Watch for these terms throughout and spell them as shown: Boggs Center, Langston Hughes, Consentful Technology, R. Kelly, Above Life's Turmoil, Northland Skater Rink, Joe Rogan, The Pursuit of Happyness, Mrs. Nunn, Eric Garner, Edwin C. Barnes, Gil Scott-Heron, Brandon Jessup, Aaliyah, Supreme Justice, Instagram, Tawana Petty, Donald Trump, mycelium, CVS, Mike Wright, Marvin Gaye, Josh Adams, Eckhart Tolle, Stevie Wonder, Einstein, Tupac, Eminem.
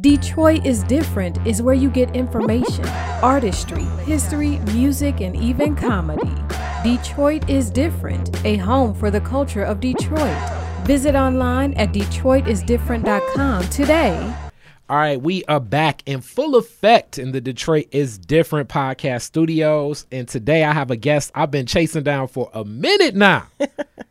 Detroit is Different is where you get information, artistry, history, music, and even comedy. Detroit is Different, a home for the culture of Detroit. Visit online at DetroitisDifferent.com today. All right, we are back in full effect in the Detroit is Different podcast studios. And today I have a guest I've been chasing down for a minute now.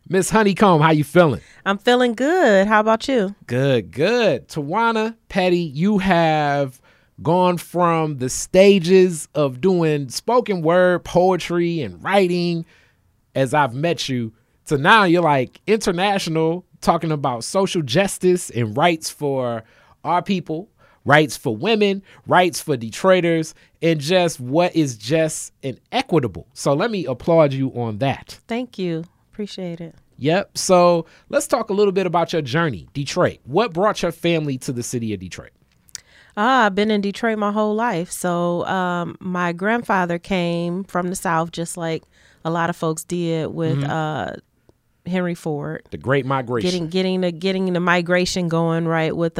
Miss Honeycomb, how you feeling? I'm feeling good. How about you? Good, good. Tawana Petty, you have gone from the stages of doing spoken word, poetry, and writing as I've met you to now you're like international, talking about social justice and rights for our people, rights for women, rights for Detroiters, and just what is just and equitable. So let me applaud you on that. Thank you. Appreciate it. Yep. So let's talk a little bit about your journey, Detroit. What brought your family to the city of Detroit? I've been in Detroit my whole life. So my grandfather came from the South, just like a lot of folks did with Henry Ford, the Great Migration, getting the migration going right with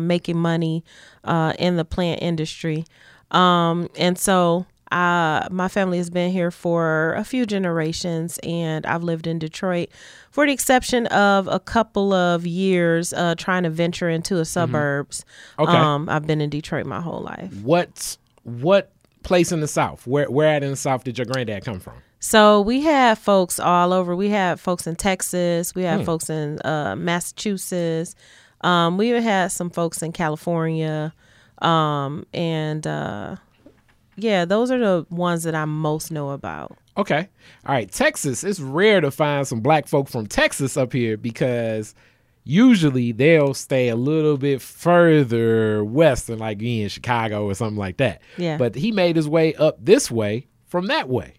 making money in the plant industry, and so my family has been here for a few generations, and I've lived in Detroit for the exception of a couple of years trying to venture into the suburbs. Okay. I've been in Detroit my whole life. What place in the South? Where at in the South did your granddad come from? So we had folks all over. We had folks in Texas. We had folks in Massachusetts. We even had some folks in California. Yeah, those are the ones that I most know about. Okay. All right. Texas, it's rare to find some black folk from Texas up here because usually they'll stay a little bit further west than like in Chicago or something like that. Yeah. But he made his way up this way from that way.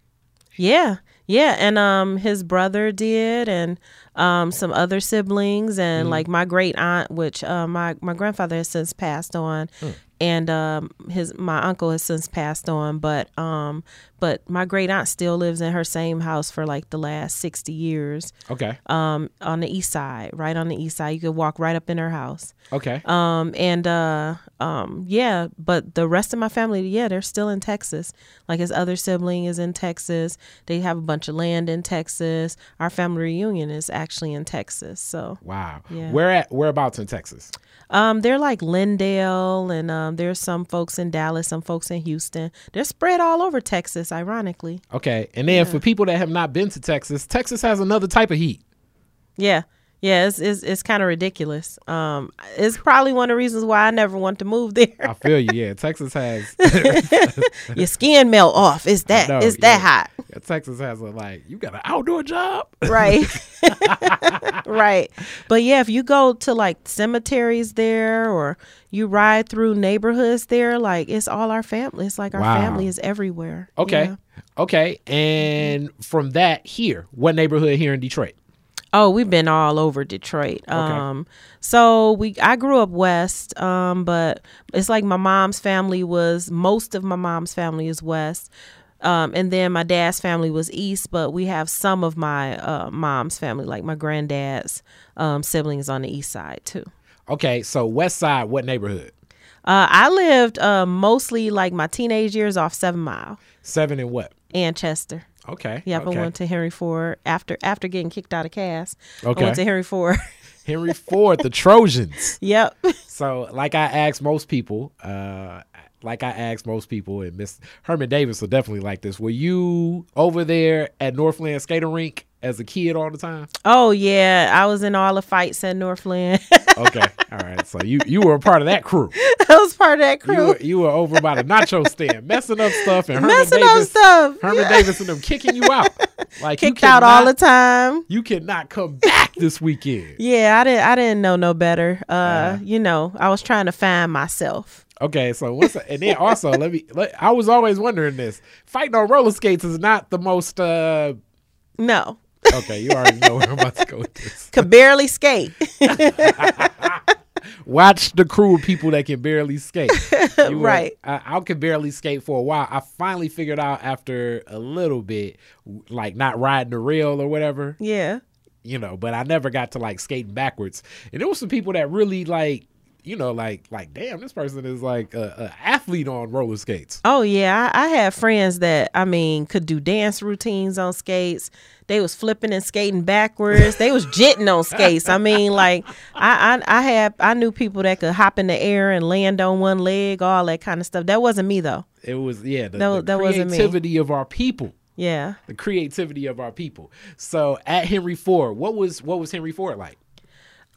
Yeah. And his brother did, and some other siblings, and like my great aunt, which my grandfather has since passed on, and my uncle has since passed on. But my great aunt still lives in her same house for like the last 60 years. Okay. On the east side, right on the east side, you could walk right up in her house. Okay. Yeah, but the rest of my family, they're still in Texas. Like his other sibling is in Texas. They have a bunch of land in Texas. Our family reunion is actually in Texas. So wow. Yeah. Whereabouts in Texas? They're like Lindale, and there's some folks in Dallas, some folks in Houston. They're spread all over Texas, ironically. Okay. And then for people that have not been to Texas, Texas has another type of heat. Yeah. Yeah, it's kind of ridiculous. It's probably one of the reasons why I never want to move there. I feel you. Yeah, Texas has your skin melt off. It's that hot. Yeah, Texas has you got an outdoor job, right? Right. But yeah, if you go to like cemeteries there, or you ride through neighborhoods there, like it's all our family. It's like our family is everywhere. Okay. You know? Okay. And from that here, what neighborhood here in Detroit? Oh, we've been all over Detroit. Okay. So I grew up west, but it's like most of my mom's family is west. And then my dad's family was east, but we have some of my mom's family, like my granddad's siblings on the east side too. Okay, so west side, what neighborhood? I lived mostly like my teenage years off 7 Mile. 7 and what? And Chester. Okay. Yep. Okay. I went to Henry Ford after getting kicked out of Cass. Okay. I went to Henry Ford. Henry Ford, the Trojans. Yep. So like I asked most people, and Miss Herman Davis will definitely like this. Were you over there at Northland Skater Rink as a kid all the time? Oh yeah, I was in all the fights at Northland. Okay, all right. So you were a part of that crew. I was part of that crew. You were over by the nacho stand, messing up stuff, and Herman Davis and them kicking you out. Like all the time. You cannot come back this weekend. Yeah, I didn't know no better. I was trying to find myself. Okay, so I was always wondering this. Fighting on roller skates is not the most. No. Okay, you already know where I'm about to go with this. Could barely skate. Watch the crew of people that can barely skate. Right. I could barely skate for a while. I finally figured out after a little bit, like not riding the rail or whatever. Yeah. But I never got to like skating backwards. And there were some people that really like you know, like damn, this person is like a athlete on roller skates. Oh yeah, I had friends that, I mean, could do dance routines on skates. They was flipping and skating backwards. They was jitting on skates. I mean, like I knew people that could hop in the air and land on one leg, all that kind of stuff. That wasn't me though. It was, yeah, the creativity of our people. Yeah, the creativity of our people. So at Henry Ford, what was Henry Ford like?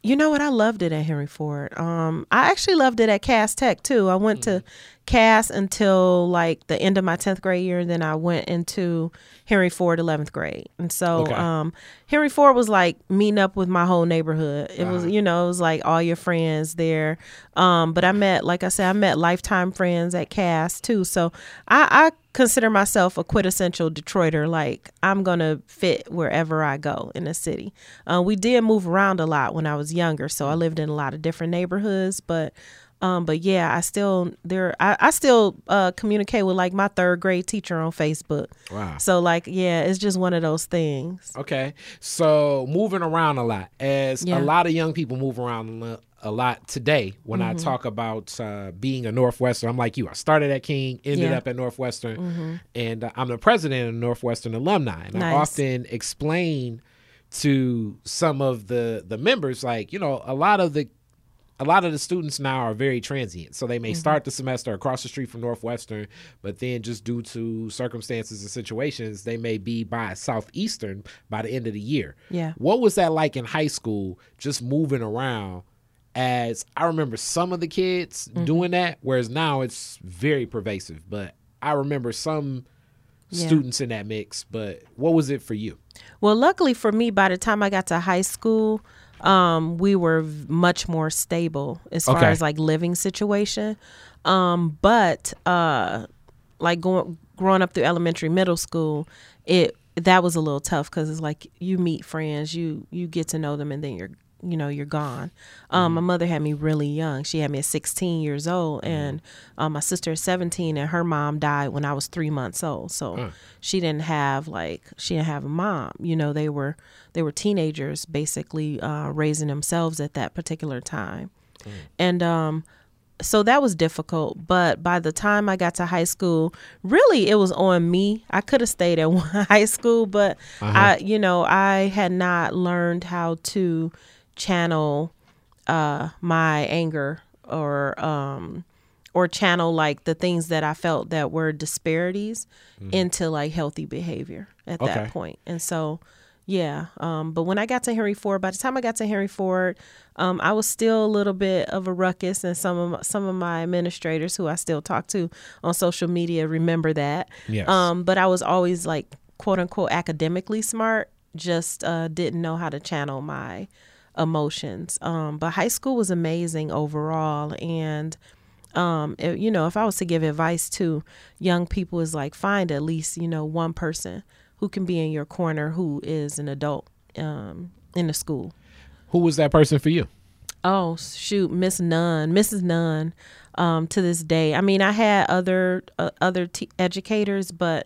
You know what? I loved it at Henry Ford. I actually loved it at Cass Tech too. I went to Cass until like the end of my 10th grade year, and then I went into Henry Ford 11th grade. And so Henry Ford was like meeting up with my whole neighborhood. It was, you know, it was like all your friends there. But I met, like I said, I met lifetime friends at Cass too. So I consider myself a quintessential Detroiter. Like, I'm going to fit wherever I go in the city. We did move around a lot when I was younger, so I lived in a lot of different neighborhoods. But yeah, I still communicate with like my third grade teacher on Facebook. Wow. So like, yeah, it's just one of those things. Okay. So moving around a lot, as a lot of young people move around a lot today. When I talk about being a Northwestern, I'm like you. I started at King, ended up at Northwestern, and I'm the president of Northwestern Alumni. And I often explain to some of the members, like, you know, a lot of the students now are very transient. So they may start the semester across the street from Northwestern, but then just due to circumstances and situations, they may be by Southeastern by the end of the year. Yeah. What was that like in high school, just moving around? As I remember some of the kids doing that, whereas now it's very pervasive. But I remember some students in that mix. But what was it for you? Well, luckily for me, by the time I got to high school, we were much more stable as far as like living situation. Like growing up through elementary, middle school, that was a little tough because it's like you meet friends, you get to know them, and then you're gone. My mother had me really young. She had me at 16 years old, and my sister is 17, and her mom died when I was 3 months old. So she didn't have a mom. You know, they were teenagers basically, raising themselves at that particular time. And so that was difficult. But by the time I got to high school, really, it was on me. I could have stayed at one high school, but I had not learned how to channel my anger or channel like the things that I felt that were disparities into like healthy behavior at that point. And so but when I got to Henry Ford, by the time I got to Henry Ford, I was still a little bit of a ruckus, and some of my administrators who I still talk to on social media remember that. Yes. But I was always like quote unquote academically smart, just didn't know how to channel my emotions. But high school was amazing overall. And, you know, if I was to give advice to young people, is like find at least, you know, one person who can be in your corner who is an adult in the school. Who was that person for you? Oh, shoot. Mrs. Nunn, to this day. I mean, I had other educators, but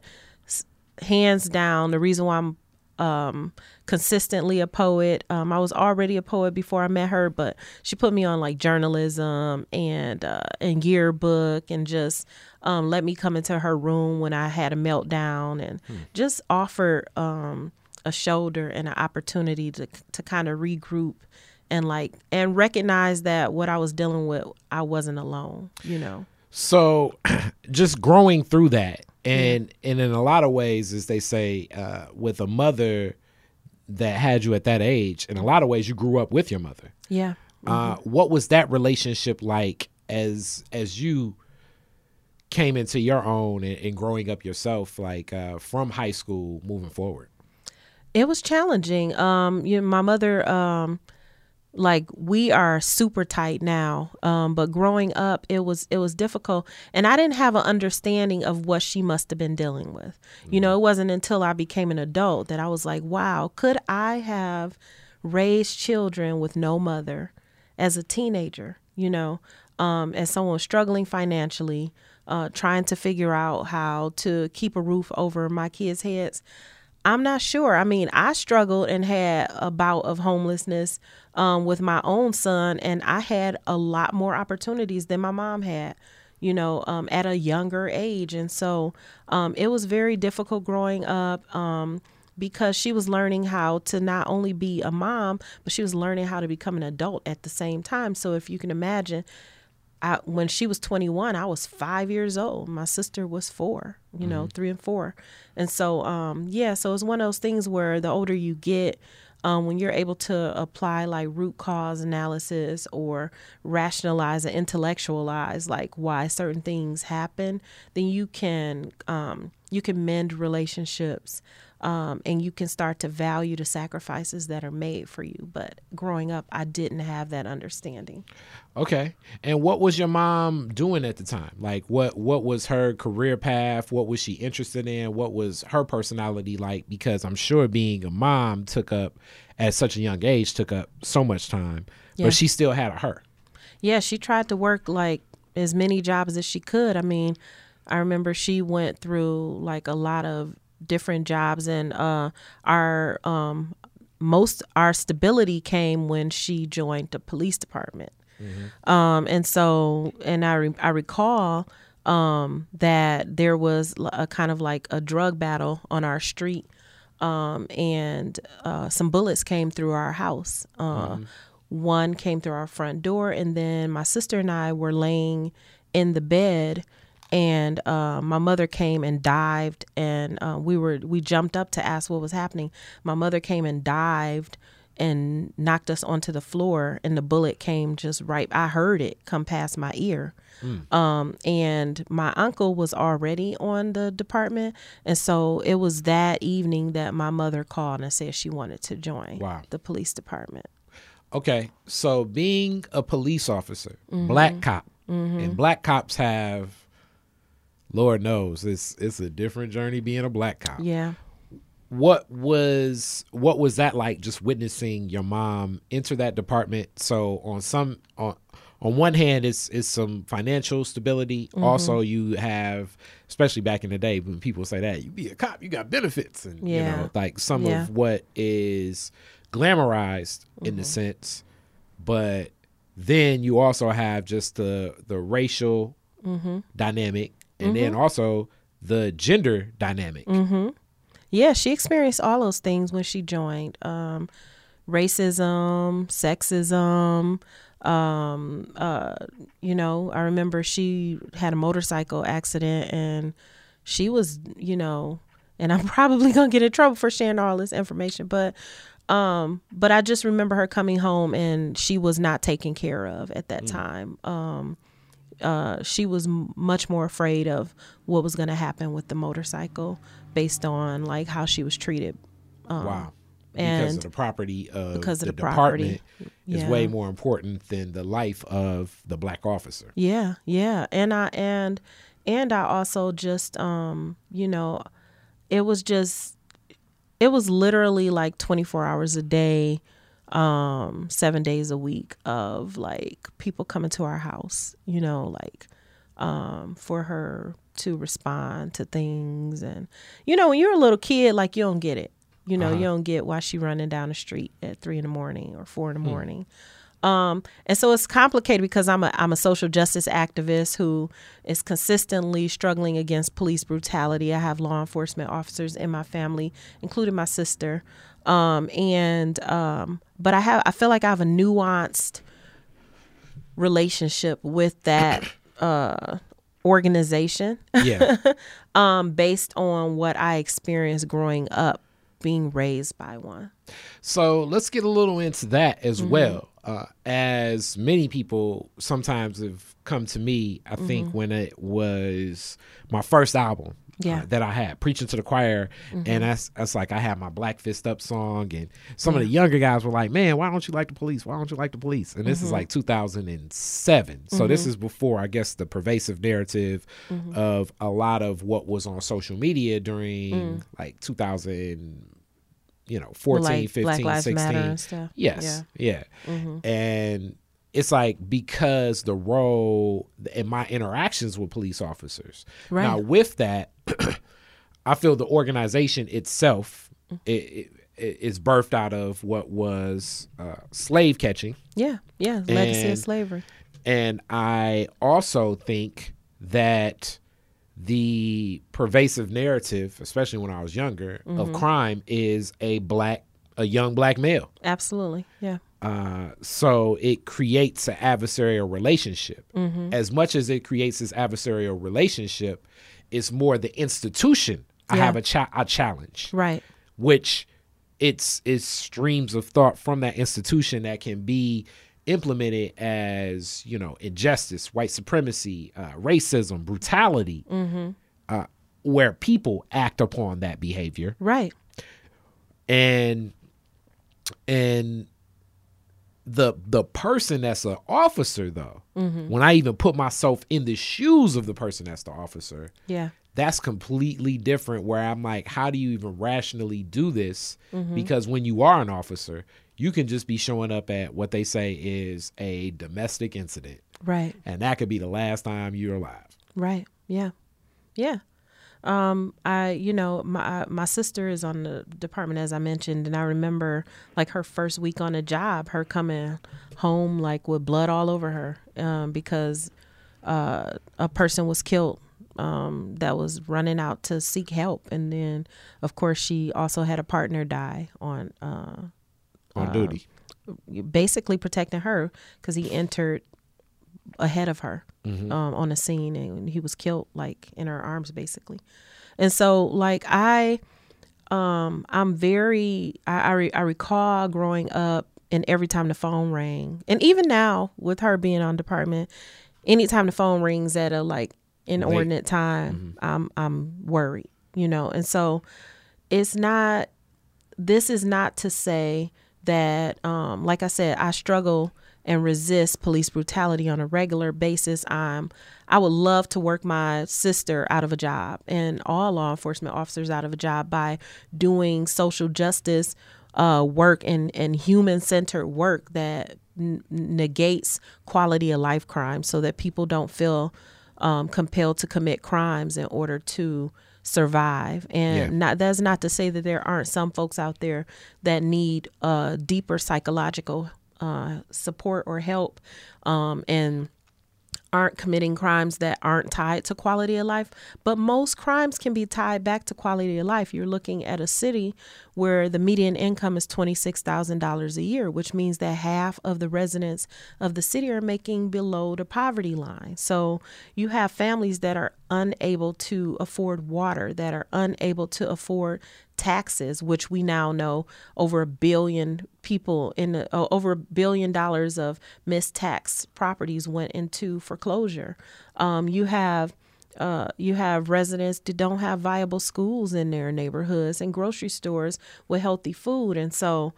hands down, the reason why I'm consistently a poet. I was already a poet before I met her, but she put me on like journalism and yearbook, and just let me come into her room when I had a meltdown, and just offered a shoulder and an opportunity to kind of regroup and like and recognize that what I was dealing with, I wasn't alone, you know. So just growing through that. And in a lot of ways, as they say, with a mother that had you at that age, in a lot of ways, you grew up with your mother. Yeah. What was that relationship like as you came into your own and growing up yourself, like from high school moving forward? It was challenging. You know, my mother, like we are super tight now, but growing up it was difficult, and I didn't have an understanding of what she must have been dealing with. You know, it wasn't until I became an adult that I was like, wow, could I have raised children with no mother as a teenager, you know, as someone struggling financially, trying to figure out how to keep a roof over my kids' heads? I'm not sure. I mean, I struggled and had a bout of homelessness with my own son, and I had a lot more opportunities than my mom had, you know, at a younger age. And so it was very difficult growing up because she was learning how to not only be a mom, but she was learning how to become an adult at the same time. So if you can imagine, when she was 21, I was 5 years old. My sister was four, you know, 3 and 4. And so, yeah, so it's one of those things where the older you get, when you're able to apply like root cause analysis or rationalize and intellectualize like why certain things happen, then you can mend relationships and you can start to value the sacrifices that are made for you. But growing up, I didn't have that understanding. Okay. And what was your mom doing at the time? Like what was her career path? What was she interested in? What was her personality like? Because I'm sure being a mom took up, at such a young age, took up so much time, yeah. But she still had a her. Yeah, she tried to work like as many jobs as she could. I mean, I remember she went through like a lot of different jobs, and our stability came when she joined the police department. Mm-hmm. I recall that there was a kind of like a drug battle on our street, and some bullets came through our house. Mm-hmm. One came through our front door, and then my sister and I were laying in the bed. And my mother came and dived, and we jumped up to ask what was happening. My mother came and dived and knocked us onto the floor, and the bullet came just right. I heard it come past my ear. Mm. And my uncle was already on the department. And so it was that evening that my mother called and said she wanted to join the police department. Okay. So being a police officer, black cop, and black cops have... Lord knows it's a different journey being a black cop. Yeah. What was that like, just witnessing your mom enter that department? So on one hand, it's some financial stability. Mm-hmm. Also, you have, especially back in the day when people say that, you be a cop, you got benefits. And, you know, like some of what is glamorized in a sense. But then you also have just the racial dynamic. And then also the gender dynamic. Mm-hmm. Yeah, she experienced all those things when she joined. Racism, sexism. I remember she had a motorcycle accident, and she was, you know, and I'm probably going to get in trouble for sharing all this information, but I just remember her coming home, and she was not taken care of at that time. She was much more afraid of what was going to happen with the motorcycle based on like how she was treated. Because of the property of the department is way more important than the life of the black officer. Yeah. Yeah. And I also just, it was literally like 24 hours a day. 7 days a week of like people coming to our house, you know, like for her to respond to things. And, you know, when you're a little kid, like you don't get it, you know, you don't get why she running down the street at 3 in the morning or 4 in the morning. And so it's complicated because I'm a social justice activist who is consistently struggling against police brutality. I have law enforcement officers in my family, including my sister. But I feel like I have a nuanced relationship with that, organization, based on what I experienced growing up being raised by one. So let's get a little into that as well. As many people sometimes have come to me, I think when it was my first album, that I had, Preaching to the Choir, and that's like I had my Black Fist Up song, and some of the younger guys were like, man, why don't you like the police? Why don't you like the police? And this is like 2007. So this is before, I guess, the pervasive narrative of a lot of what was on social media during like 2000, 14, like 15, 16. Yes. Yeah. And it's like because the role and my interactions with police officers. Right. Now, with that, I feel the organization itself, it is birthed out of what was slave catching. Yeah, yeah, legacy of slavery. And I also think that the pervasive narrative, especially when I was younger, mm-hmm. of crime is a young black male. Absolutely, yeah. So it creates an adversarial relationship. Mm-hmm. As much as it creates this adversarial relationship, it's more the institution. Yeah. I have a challenge, right? Which it's streams of thought from that institution that can be implemented as, you know, injustice, white supremacy, racism, brutality, mm-hmm. Where people act upon that behavior, right? And the person that's an officer, though, mm-hmm. when I even put myself in the shoes of the person that's the officer, yeah. That's completely different, where I'm like, how do you even rationally do this? Mm-hmm. Because when you are an officer, you can just be showing up at what they say is a domestic incident. Right. And that could be the last time you're alive. Right. Yeah. Yeah. My sister is on the department, as I mentioned, and I remember like her first week on a job, her coming home like with blood all over her because a person was killed. That was running out to seek help. And then, of course, she also had a partner die on duty, basically protecting her because he entered ahead of her mm-hmm. On the scene, and he was killed like in her arms, basically. And so like I recall growing up, and every time the phone rang, and even now with her being on department, anytime the phone rings at a like inordinate time, mm-hmm. I'm worried, you know. And so this is not to say that like I said, I struggle and resist police brutality on a regular basis. I would love to work my sister out of a job and all law enforcement officers out of a job by doing social justice work and human-centered work that negates quality of life crime, so that people don't feel compelled to commit crimes in order to survive. And yeah. That's not to say that there aren't some folks out there that need deeper psychological support or help and aren't committing crimes that aren't tied to quality of life. But most crimes can be tied back to quality of life. You're looking at a city where the median income is $26,000 a year, which means that half of the residents of the city are making below the poverty line. So you have families that are unable to afford water, that are unable to afford taxes, which we now know over $1 billion of mistaxed properties went into foreclosure. You have residents that don't have viable schools in their neighborhoods and grocery stores with healthy food. And so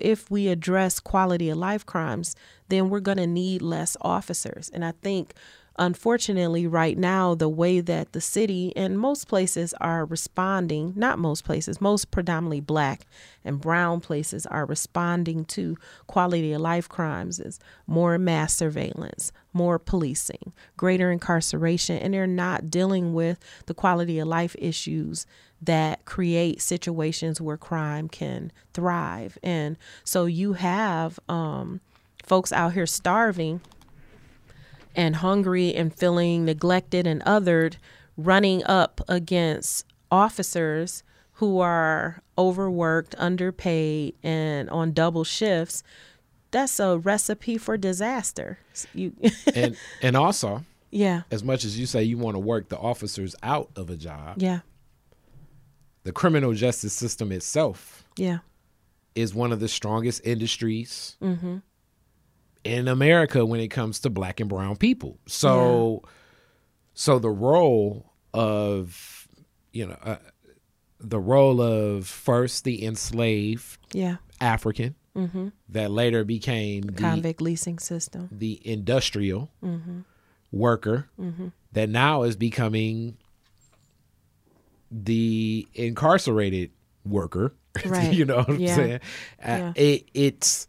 if we address quality of life crimes, then we're going to need less officers. And I think, unfortunately, right now, the way that the city and most places are responding, not most places, most predominantly black and brown places are responding to quality of life crimes is more mass surveillance, more policing, greater incarceration, and they're not dealing with the quality of life issues that create situations where crime can thrive. And so you have folks out here starving and hungry and feeling neglected and othered, running up against officers who are overworked, underpaid, and on double shifts. That's a recipe for disaster. And also, yeah, as much as you say you want to work the officers out of a job, yeah, the criminal justice system itself, yeah, is one of the strongest industries. Mm-hmm. in America when it comes to black and brown people. So, yeah. So the role of, first the enslaved African mm-hmm. that later became the convict leasing system, the industrial mm-hmm. worker mm-hmm. that now is becoming the incarcerated worker, right. You know what I'm saying? It's,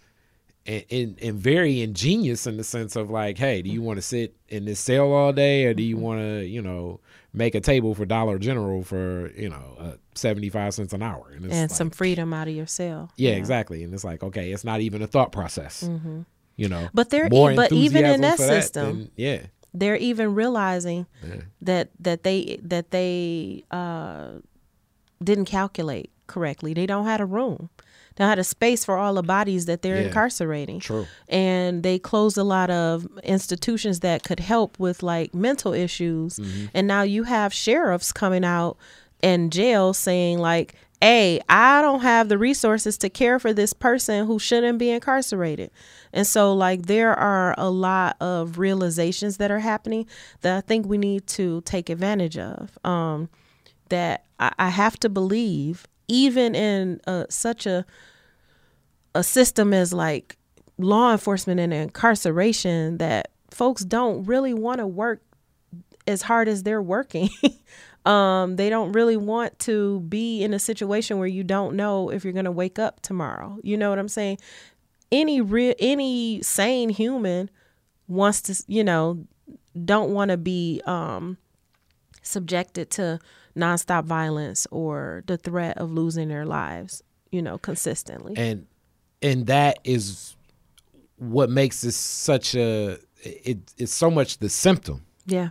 and very ingenious in the sense of like, hey, do you want to sit in this cell all day, or do you want to, you know, make a table for Dollar General for, you know, 75 cents an hour? And, it's like, some freedom out of your cell. Yeah, exactly. And it's like, okay, it's not even a thought process, you know. But they're even in that system, they're even realizing that they didn't calculate correctly. They don't have a room. They don't have a space for all the bodies that they're incarcerating. True. And they closed a lot of institutions that could help with like mental issues. And now you have sheriffs coming out in jail saying like, hey, I don't have the resources to care for this person who shouldn't be incarcerated. And so like there are a lot of realizations that are happening that I think we need to take advantage of, that I have to believe, even in such a system as like law enforcement and incarceration, that folks don't really want to work as hard as they're working. They don't really want to be in a situation where you don't know if you're going to wake up tomorrow. You know what I'm saying? Any sane human wants to, you know, don't want to be subjected to nonstop violence or the threat of losing their lives, you know, consistently. And that is what makes this such it's so much the symptom. Yeah.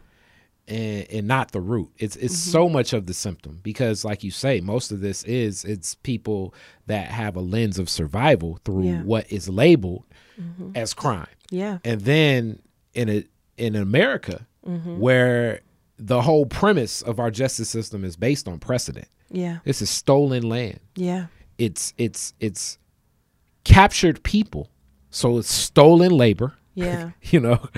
And not the root. It's so much of the symptom, because like you say, most of this it's people that have a lens of survival through what is labeled as crime. Yeah. And then in America, where the whole premise of our justice system is based on precedent. Yeah. This is stolen land. Yeah. It's captured people. So it's stolen labor. Yeah. You know,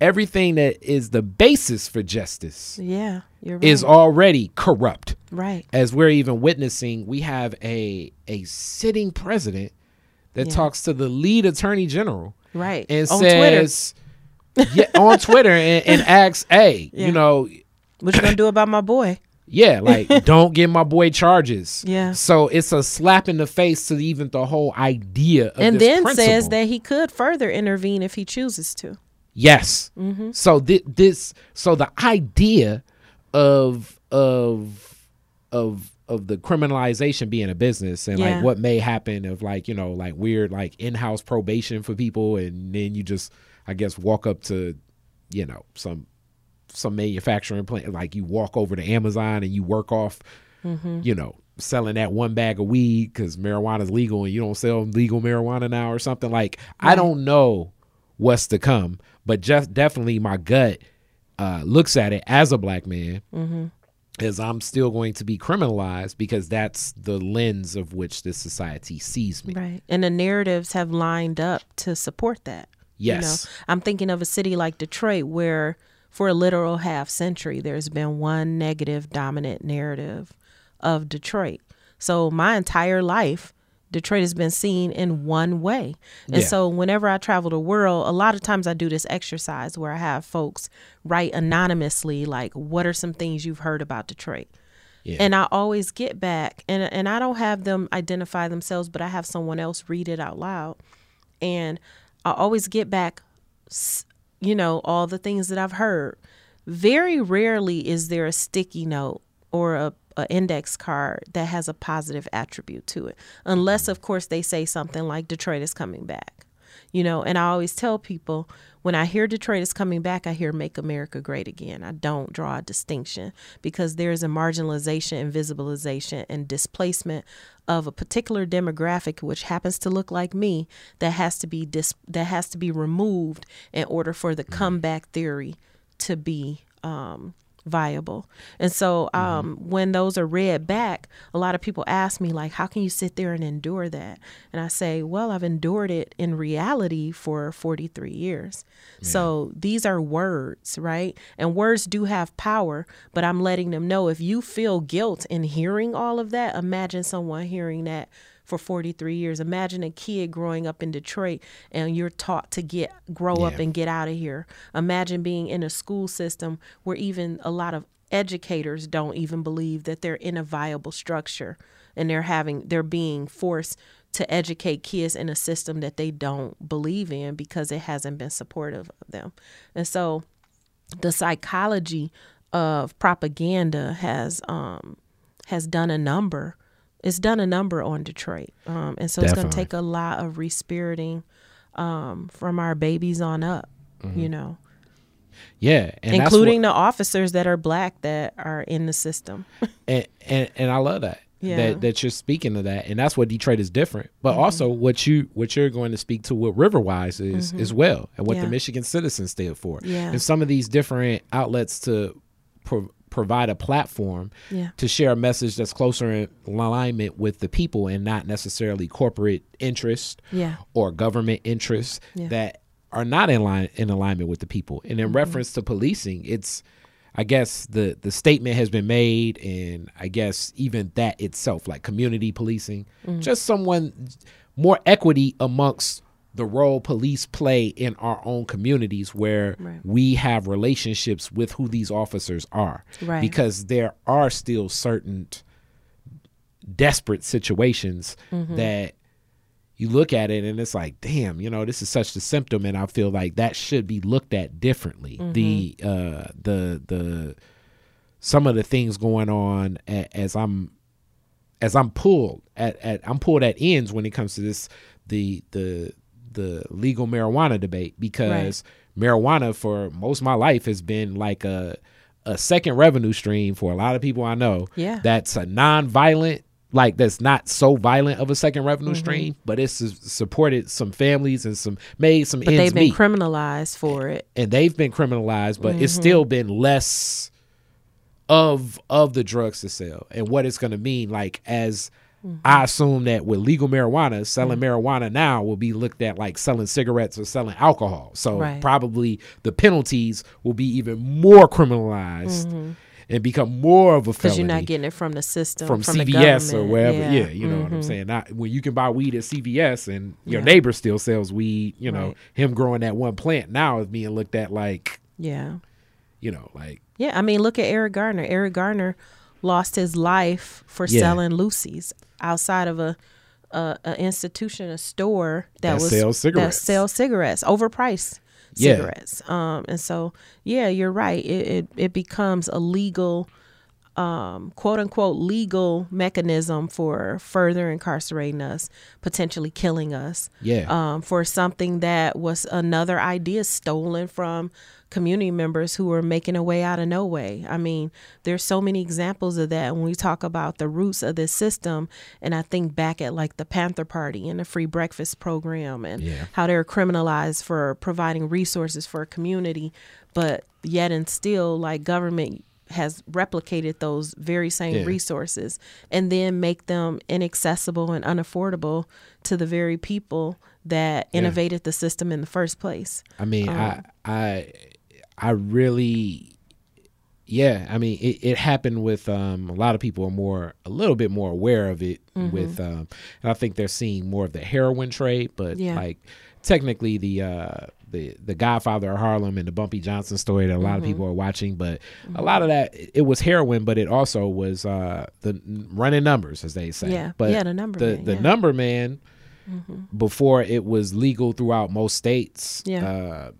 everything that is the basis for justice. Yeah. You're right. Is already corrupt. Right. As we're even witnessing, we have a sitting president that talks to the lead attorney general. Right. And on says Twitter. Yeah, on Twitter, and asks, hey, you know, what you gonna do about my boy? Yeah, like, don't give my boy charges. Yeah. So it's a slap in the face to even the whole idea of and this then principle. Says that he could further intervene if he chooses to. Yes. So so the idea of the criminalization being a business, and like what may happen of like, you know, like weird like in-house probation for people, and then you just, I guess, walk up to, you know, some manufacturing plant, like you walk over to Amazon and you work off, you know, selling that one bag of weed because marijuana is legal, and you don't sell legal marijuana now or something. Like, I don't know what's to come, but just definitely my gut looks at it as a black man as I'm still going to be criminalized, because that's the lens of which this society sees me. Right. And the narratives have lined up to support that. Yes. You know, I'm thinking of a city like Detroit, where for a literal half century, there's been one negative dominant narrative of Detroit. So my entire life, Detroit has been seen in one way. And so whenever I travel the world, a lot of times I do this exercise where I have folks write anonymously, like, what are some things you've heard about Detroit? Yeah. And I always get back, and I don't have them identify themselves, but I have someone else read it out loud. And I always get back, you know, all the things that I've heard. Very rarely is there a sticky note or a index card that has a positive attribute to it. Unless, of course, they say something like Detroit is coming back, you know. And I always tell people, when I hear Detroit is coming back, I hear Make America Great Again. I don't draw a distinction, because there is a marginalization and visibilization and displacement of a particular demographic, which happens to look like me, that has to be removed in order for the comeback theory to be viable. And so when those are read back, a lot of people ask me, like, how can you sit there and endure that? And I say, well, I've endured it in reality for 43 years. Yeah. So these are words, right? And words do have power, but I'm letting them know, if you feel guilt in hearing all of that, imagine someone hearing that for 43 years. Imagine a kid growing up in Detroit and you're taught to grow up and get out of here. Imagine being in a school system where even a lot of educators don't even believe that they're in a viable structure, and they're being forced to educate kids in a system that they don't believe in because it hasn't been supportive of them. And so the psychology of propaganda has done a number. It's done a number on Detroit. And so Definitely. It's going to take a lot of respiriting from our babies on up, mm-hmm. you know. Yeah. And including the officers that are black that are in the system. and I love that. Yeah. That you're speaking to that, and that's what Detroit is different, but mm-hmm. also what you're going to speak to what Riverwise is mm-hmm. as well, and what yeah. the Michigan Citizens stand for, yeah. and some of these different outlets to provide a platform yeah. to share a message that's closer in alignment with the people and not necessarily corporate interest yeah. or government interests yeah. that are not in alignment with the people. And in mm-hmm. reference to policing, it's, I guess the statement has been made, and I guess even that itself, like community policing, mm-hmm. just someone more equity amongst the role police play in our own communities where right. we have relationships with who these officers are. Right. Because there are still certain desperate situations mm-hmm. that you look at it and it's like, damn, you know, this is such a symptom, and I feel like that should be looked at differently. Mm-hmm. The some of the things going on as I'm pulled at ends when it comes to this the legal marijuana debate, because right. marijuana for most of my life has been like a second revenue stream for a lot of people I know. Yeah, that's a non-violent. Like, that's not so violent of a second revenue mm-hmm. stream, but it's supported some families and made some ends meet. But they've been criminalized for it. And they've been criminalized, but mm-hmm. it's still been less of the drugs to sell, and what it's going to mean. Like, as mm-hmm. I assume that with legal marijuana, selling mm-hmm. marijuana now will be looked at like selling cigarettes or selling alcohol. So right. probably the penalties will be even more criminalized. Mm-hmm. And become more of a felony. Because you're not getting it from the system. From CVS the or wherever. Yeah, you know mm-hmm. what I'm saying? When you can buy weed at CVS and your yeah. neighbor still sells weed, you know, right. him growing that one plant now is being looked at like, yeah, you know, like. Yeah, I mean, look at Eric Garner. Eric Garner lost his life for yeah. selling Lucy's outside of a institution, a store that sells cigarettes, overpriced. Yeah. Cigarettes. And so, yeah, you're right. It becomes a legal, quote unquote, legal mechanism for further incarcerating us, potentially killing us. Yeah. For something that was another idea stolen from community members who were making a way out of no way. I mean, there's so many examples of that when we talk about the roots of this system. And I think back at like the Panther Party and the free breakfast program and yeah. how they're criminalized for providing resources for a community. But yet and still, like, government has replicated those very same yeah. resources and then make them inaccessible and unaffordable to the very people that yeah. innovated the system in the first place. I mean, I really, yeah, I mean, it happened with a lot of people a little bit more aware of it mm-hmm. with, and I think they're seeing more of the heroin trade, but yeah. like technically the Godfather of Harlem and the Bumpy Johnson story that a lot mm-hmm. of people are watching, but mm-hmm. a lot of that, it was heroin, but it also was the running numbers, as they say. Yeah, but yeah, the number man, mm-hmm. before it was legal throughout most states, yeah.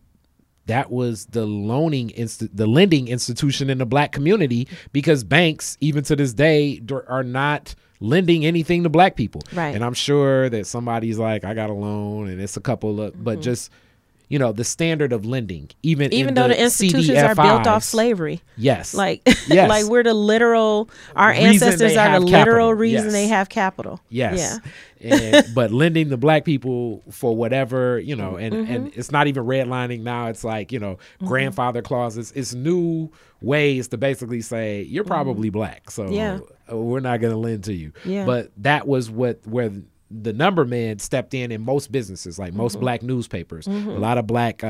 That was the lending institution in the black community, because banks, even to this day, are not lending anything to black people. Right. And I'm sure that somebody's like, I got a loan, and it's a couple of, mm-hmm. but just, you know, the standard of lending, even in though the institutions CDFIs, are built off slavery. Yes. Like, yes. like we're the literal, our ancestors are the literal capital. Reason yes. they have capital. Yes. Yeah. But lending to black people for whatever, you know, and it's not even redlining now. It's like, you know, mm-hmm. grandfather clauses. It's new ways to basically say, you're probably mm-hmm. black, so yeah. we're not going to lend to you. Yeah. But that was where the number man stepped in most businesses, like most mm-hmm. black newspapers, mm-hmm. a lot of black,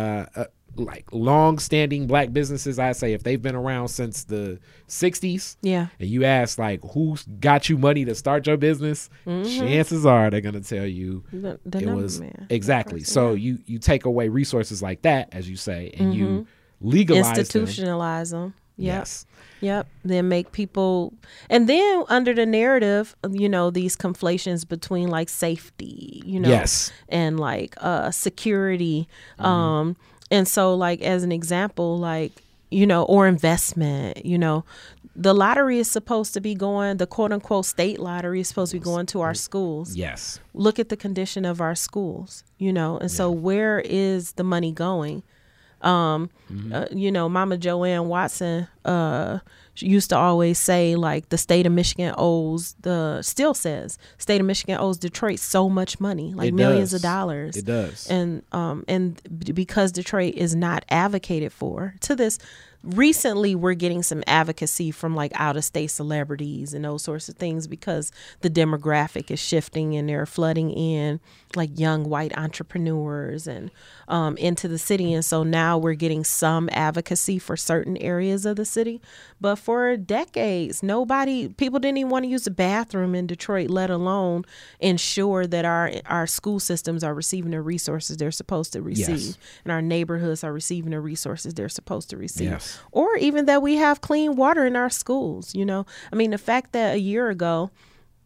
like long-standing black businesses. I say if they've been around since the 60s, yeah. and you ask like, who got you money to start your business? Mm-hmm. Chances are they're going to tell you the it was man. Exactly. Person, so yeah. you take away resources like that, as you say, and mm-hmm. you legalize them. Institutionalize them. Yep. Yes. Yep. Then make people, and then under the narrative, you know, these conflations between like safety, you know, yes, and like security. Mm-hmm. And so like, as an example, like, you know, or investment, you know, the lottery is supposed to be going, the quote unquote state lottery is supposed to be going to our schools. Yes. Look at the condition of our schools, you know, and yeah. So where is the money going? Mm-hmm. You know, Mama Joanne Watson she used to always say, like, the state of Michigan owes state of Michigan owes Detroit so much money, like millions of dollars. It does. And because Detroit is not advocated for to this. Recently, we're getting some advocacy from like out of state celebrities and those sorts of things because the demographic is shifting and they're flooding in like young white entrepreneurs and into the city. And so now we're getting some advocacy for certain areas of the city. But for decades, people didn't even want to use the bathroom in Detroit, let alone ensure that our school systems are receiving the resources they're supposed to receive. Yes. And our neighborhoods are receiving the resources they're supposed to receive. Yes. Or even that we have clean water in our schools, you know. I mean, the fact that a year ago,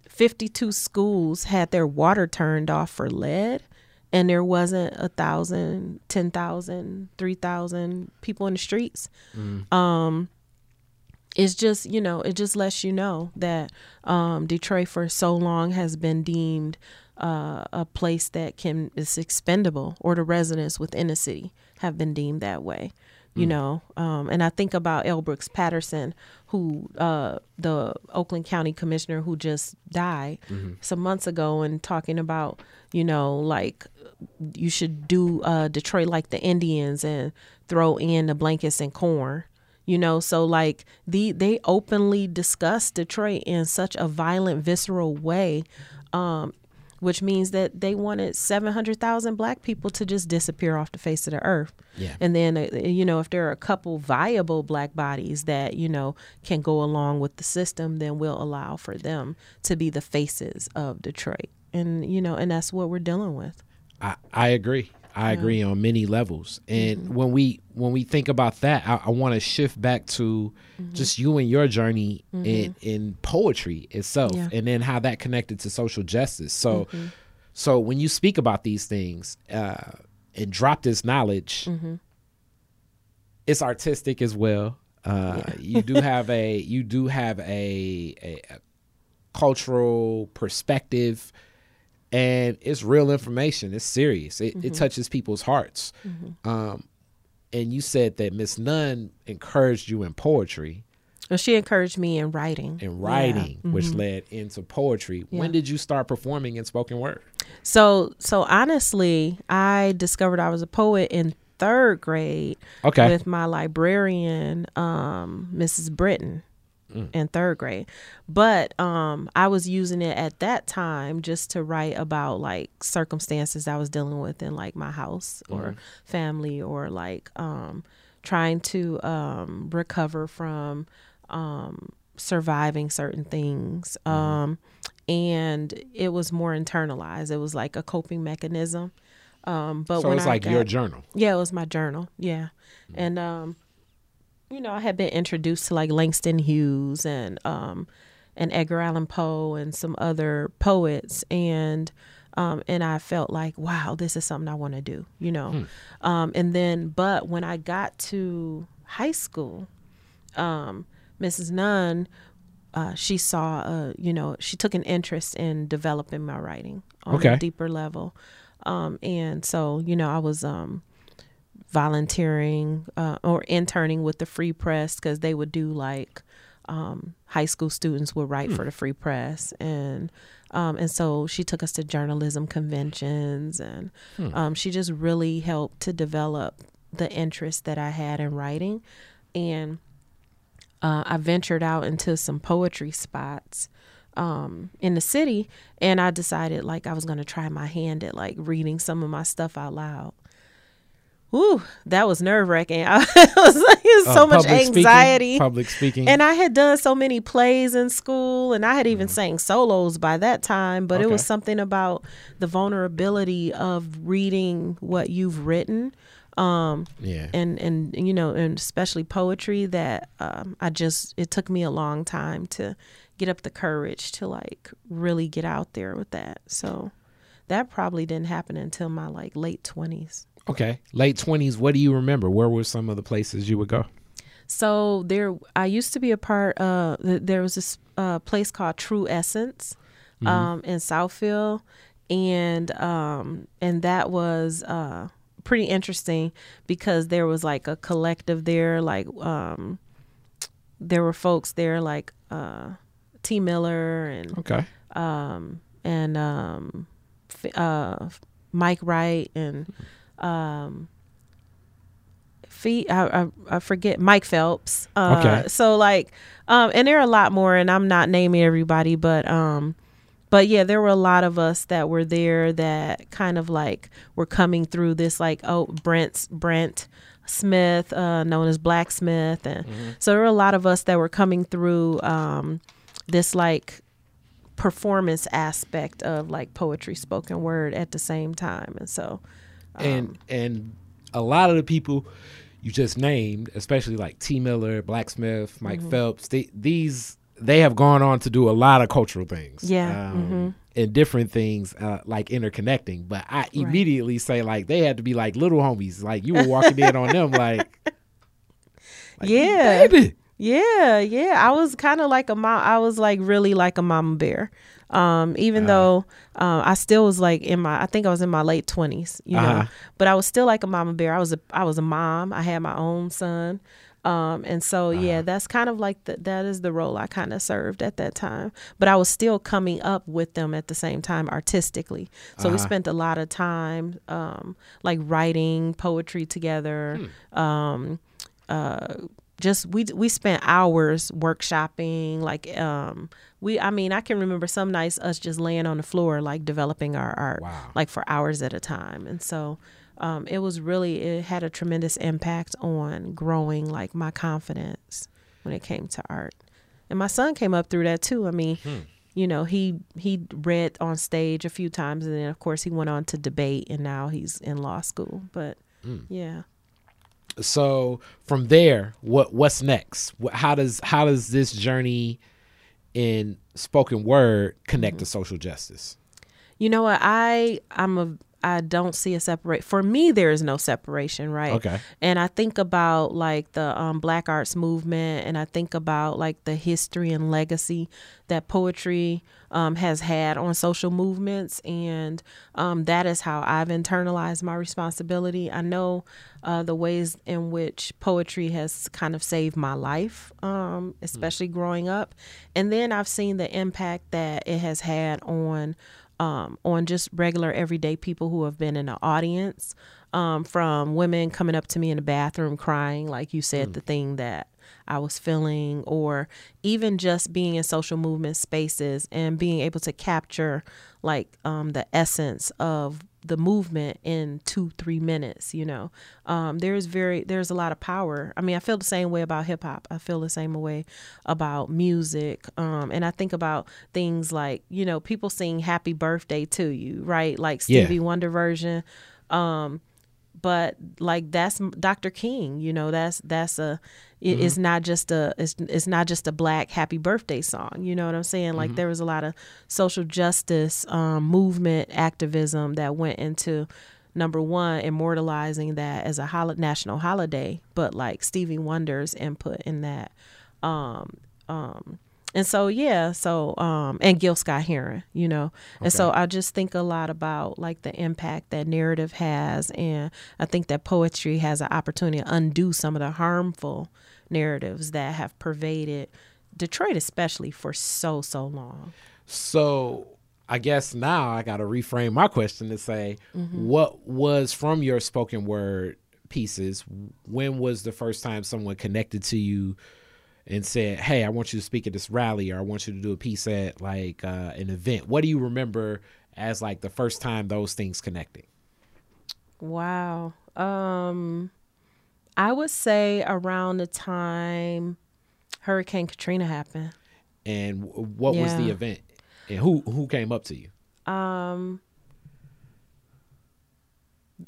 52 schools had their water turned off for lead and there wasn't 1,000, 10,000, 3,000 people in the streets. Mm. It's just, you know, it just lets you know that Detroit for so long has been deemed a place that is expendable, or the residents within the city have been deemed that way. You know, and I think about L. Brooks Patterson, who the Oakland County commissioner who just died some months ago, and talking about, you know, like you should do Detroit like the Indians and throw in the blankets and corn. You know, so like they openly discuss Detroit in such a violent, visceral way, which means that they wanted 700,000 black people to just disappear off the face of the earth. Yeah. And then, you know, if there are a couple viable black bodies that, you know, can go along with the system, then we'll allow for them to be the faces of Detroit. And, you know, and that's what we're dealing with. I agree. I agree on many levels. And when we think about that, I want to shift back to just you and your journey in poetry itself, and then how that connected to social justice. So so when you speak about these things and drop this knowledge, it's artistic as well. You do have a cultural perspective. And it's real information. It's serious. It touches people's hearts. And you said that Miss Nunn encouraged you in poetry. Well, she encouraged me in writing. Which led into poetry. Yeah. When did you start performing in spoken word? So honestly, I discovered I was a poet in third grade with my librarian, Mrs. Britton. In third grade. But I was using it at that time just to write about like circumstances I was dealing with in like my house or family, or like trying to recover from surviving certain things. And it was more internalized. It was like a coping mechanism. But so it was like your journal. Yeah, it was my journal. Yeah. And you know, I had been introduced to like Langston Hughes and Edgar Allan Poe and some other poets. And I felt like, wow, this is something I want to do, you know. But when I got to high school, Mrs. Nunn, she saw, you know, she took an interest in developing my writing on a deeper level. And so, you know, I was volunteering or interning with the Free Press, because they would do like high school students would write for the Free Press, and so she took us to journalism conventions, and she just really helped to develop the interest that I had in writing. And I ventured out into some poetry spots in the city, and I decided like I was going to try my hand at like reading some of my stuff out loud. Ooh, that was nerve-wracking. I was like, it was so much anxiety. Public speaking. And I had done so many plays in school, and I had even sang solos by that time, but it was something about the vulnerability of reading what you've written And you know, and especially poetry that it took me a long time to get up the courage to like really get out there with that. So that probably didn't happen until my like late 20s. Okay. Late 20s. What do you remember? Where were some of the places you would go? So I used to be a part of, there was this place called True Essence in Southfield. And that was pretty interesting because there was like a collective there. Like there were folks there like T. Miller and Mike Wright and I forget, Mike Phelps. So like, and there are a lot more, and I'm not naming everybody, but yeah, there were a lot of us that were there that kind of like were coming through this like, Brent Smith, known as Blacksmith. And so there were a lot of us that were coming through, this like performance aspect of like poetry, spoken word at the same time. And so, and a lot of the people you just named, especially like T. Miller, Blacksmith, Mike Phelps, they have gone on to do a lot of cultural things. Yeah. And different things like interconnecting. But I immediately say like they had to be like little homies. Like you were walking in on them like yeah. Baby. Yeah, yeah. I was kind of like a mom. I was like really like a mama bear. Even though I still was like I think I was in my late 20s, you know, but I was still like a mama bear. I was a mom. I had my own son. And so, yeah, that's kind of like that is the role I kind of served at that time. But I was still coming up with them at the same time artistically. So we spent a lot of time like writing poetry together. Just we spent hours workshopping, like I can remember some nights us just laying on the floor like developing our art like for hours at a time. And so it had a tremendous impact on growing like my confidence when it came to art. And my son came up through that too. I mean, you know, he read on stage a few times, and then of course he went on to debate, and now he's in law school. But yeah. So from there, what's next? How does this journey in spoken word connect to social justice? You know what? I don't see a separate. For me, there is no separation, right? Okay. And I think about like the Black Arts Movement, and I think about like the history and legacy that poetry has had on social movements, and that is how I've internalized my responsibility. I know the ways in which poetry has kind of saved my life, especially growing up, and then I've seen the impact that it has had on just regular everyday people who have been in the audience, from women coming up to me in the bathroom crying, like you said, the thing that I was feeling, or even just being in social movement spaces and being able to capture like the essence of the movement in 2-3 minutes, you know. There's a lot of power. I mean, I feel the same way about hip hop. I feel the same way about music. And I think about things like, you know, people sing Happy Birthday to You, right? Like Stevie Wonder version. But like that's Dr. King, you know, it's not just a Black Happy Birthday song. You know what I'm saying? Like there was a lot of social justice movement activism that went into, number one, immortalizing that as a national holiday, but like Stevie Wonder's input in that. And Gil Scott-Heron, you know. And so I just think a lot about like the impact that narrative has. And I think that poetry has an opportunity to undo some of the harmful narratives that have pervaded Detroit, especially for so long. So I guess now I got to reframe my question to say, what was from your spoken word pieces? When was the first time someone connected to you and said, hey, I want you to speak at this rally, or I want you to do a piece at like an event? What do you remember as like the first time those things connected? Wow. I would say around the time Hurricane Katrina happened. And what was the event? And who came up to you?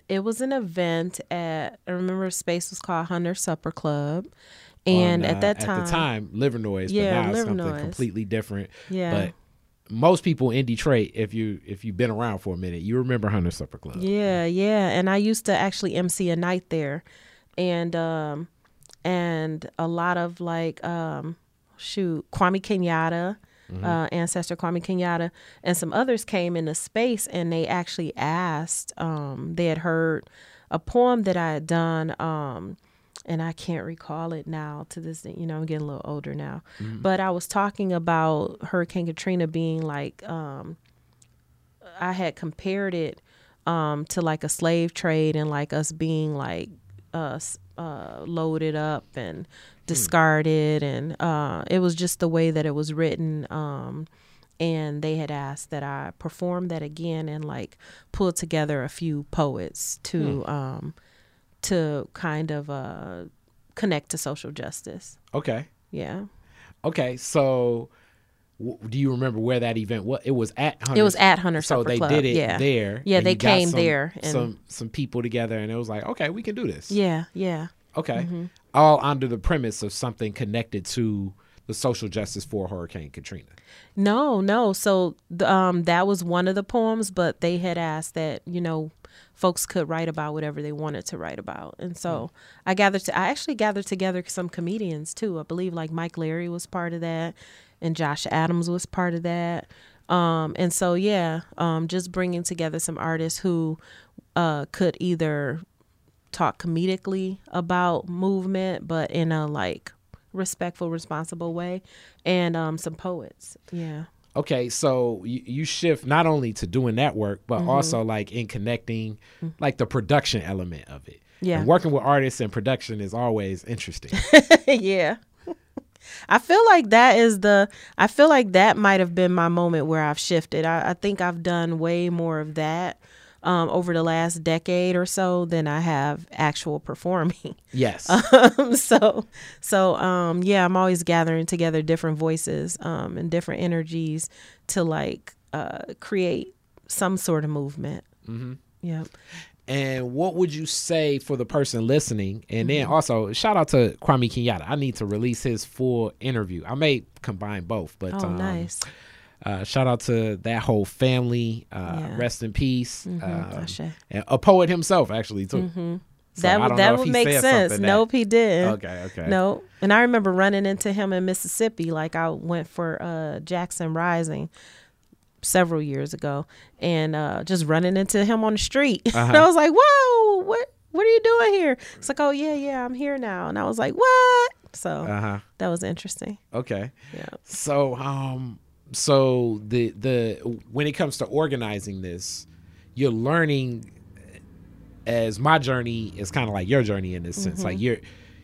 It was an event at, I remember the space was called Hunter's Supper Club. And on, at the time, Liver Noise, yeah, but now it's something completely different. Yeah. But most people in Detroit, if you've been around for a minute, you remember Hunter's Supper Club. Yeah, yeah. And I used to actually MC a night there. And a lot of like, Kwame Kenyatta, ancestor Kwame Kenyatta, and some others came into space, and they actually asked, they had heard a poem that I had done, and I can't recall it now to this, you know, I'm getting a little older now, but I was talking about Hurricane Katrina being like, I had compared it to like a slave trade and like us being like loaded up and discarded, and it was just the way that it was written, and they had asked that I perform that again and like pull together a few poets to kind of connect to social justice. Okay. Yeah. Okay. So do you remember where that event was? It was at Hunter's. It was at Hunter's Supper Club. So they did it there. Yeah, they came there. And some people together, and it was like, okay, we can do this. Yeah, yeah. Okay. Mm-hmm. All under the premise of something connected to the social justice for Hurricane Katrina. No. So that was one of the poems, but they had asked that, you know, folks could write about whatever they wanted to write about. And so I actually gathered together some comedians too. I believe like Mike Larry was part of that, and Josh Adams was part of that. And so, yeah, just bringing together some artists who could either talk comedically about movement, but in a like respectful, responsible way, and some poets. Yeah. Okay, so you shift not only to doing that work, but also like in connecting like the production element of it. Yeah. And working with artists and production is always interesting. Yeah. I feel like that might have been my moment where I've shifted. I think I've done way more of that over the last decade or so than I have actual performing. Yes. Yeah, I'm always gathering together different voices and different energies to like create some sort of movement. Mm-hmm. Yeah. And what would you say for the person listening? And then also shout out to Kwame Kenyatta. I need to release his full interview. I may combine both, but nice. Shout out to that whole family. Rest in peace. And a poet himself, actually, too. Mm-hmm. So that would make sense. Nope, he didn't. Okay. Nope. And I remember running into him in Mississippi. Like I went for Jackson Rising several years ago, and just running into him on the street. And I was like, "Whoa, what are you doing here?" It's like, "Oh yeah, I'm here now." And I was like, "What?" So that was interesting. Okay. Yeah. So So the when it comes to organizing this, you're learning, as my journey is kind of like your journey in this sense. Like you're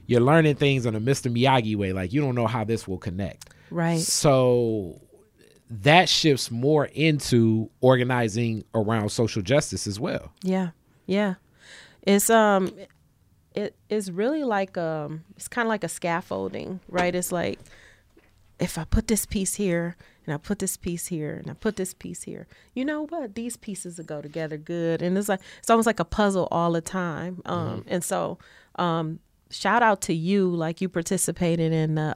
learning things in a Mr. Miyagi way. Like you don't know how this will connect. Right. So that shifts more into organizing around social justice as well. Yeah. Yeah. It's it's really like it's kind of like a scaffolding, right? It's like, if I put this piece here, and I put this piece here, and I put this piece here, you know what? These pieces will go together good. And it's like, it's almost like a puzzle all the time. And so shout out to you, like you participated in the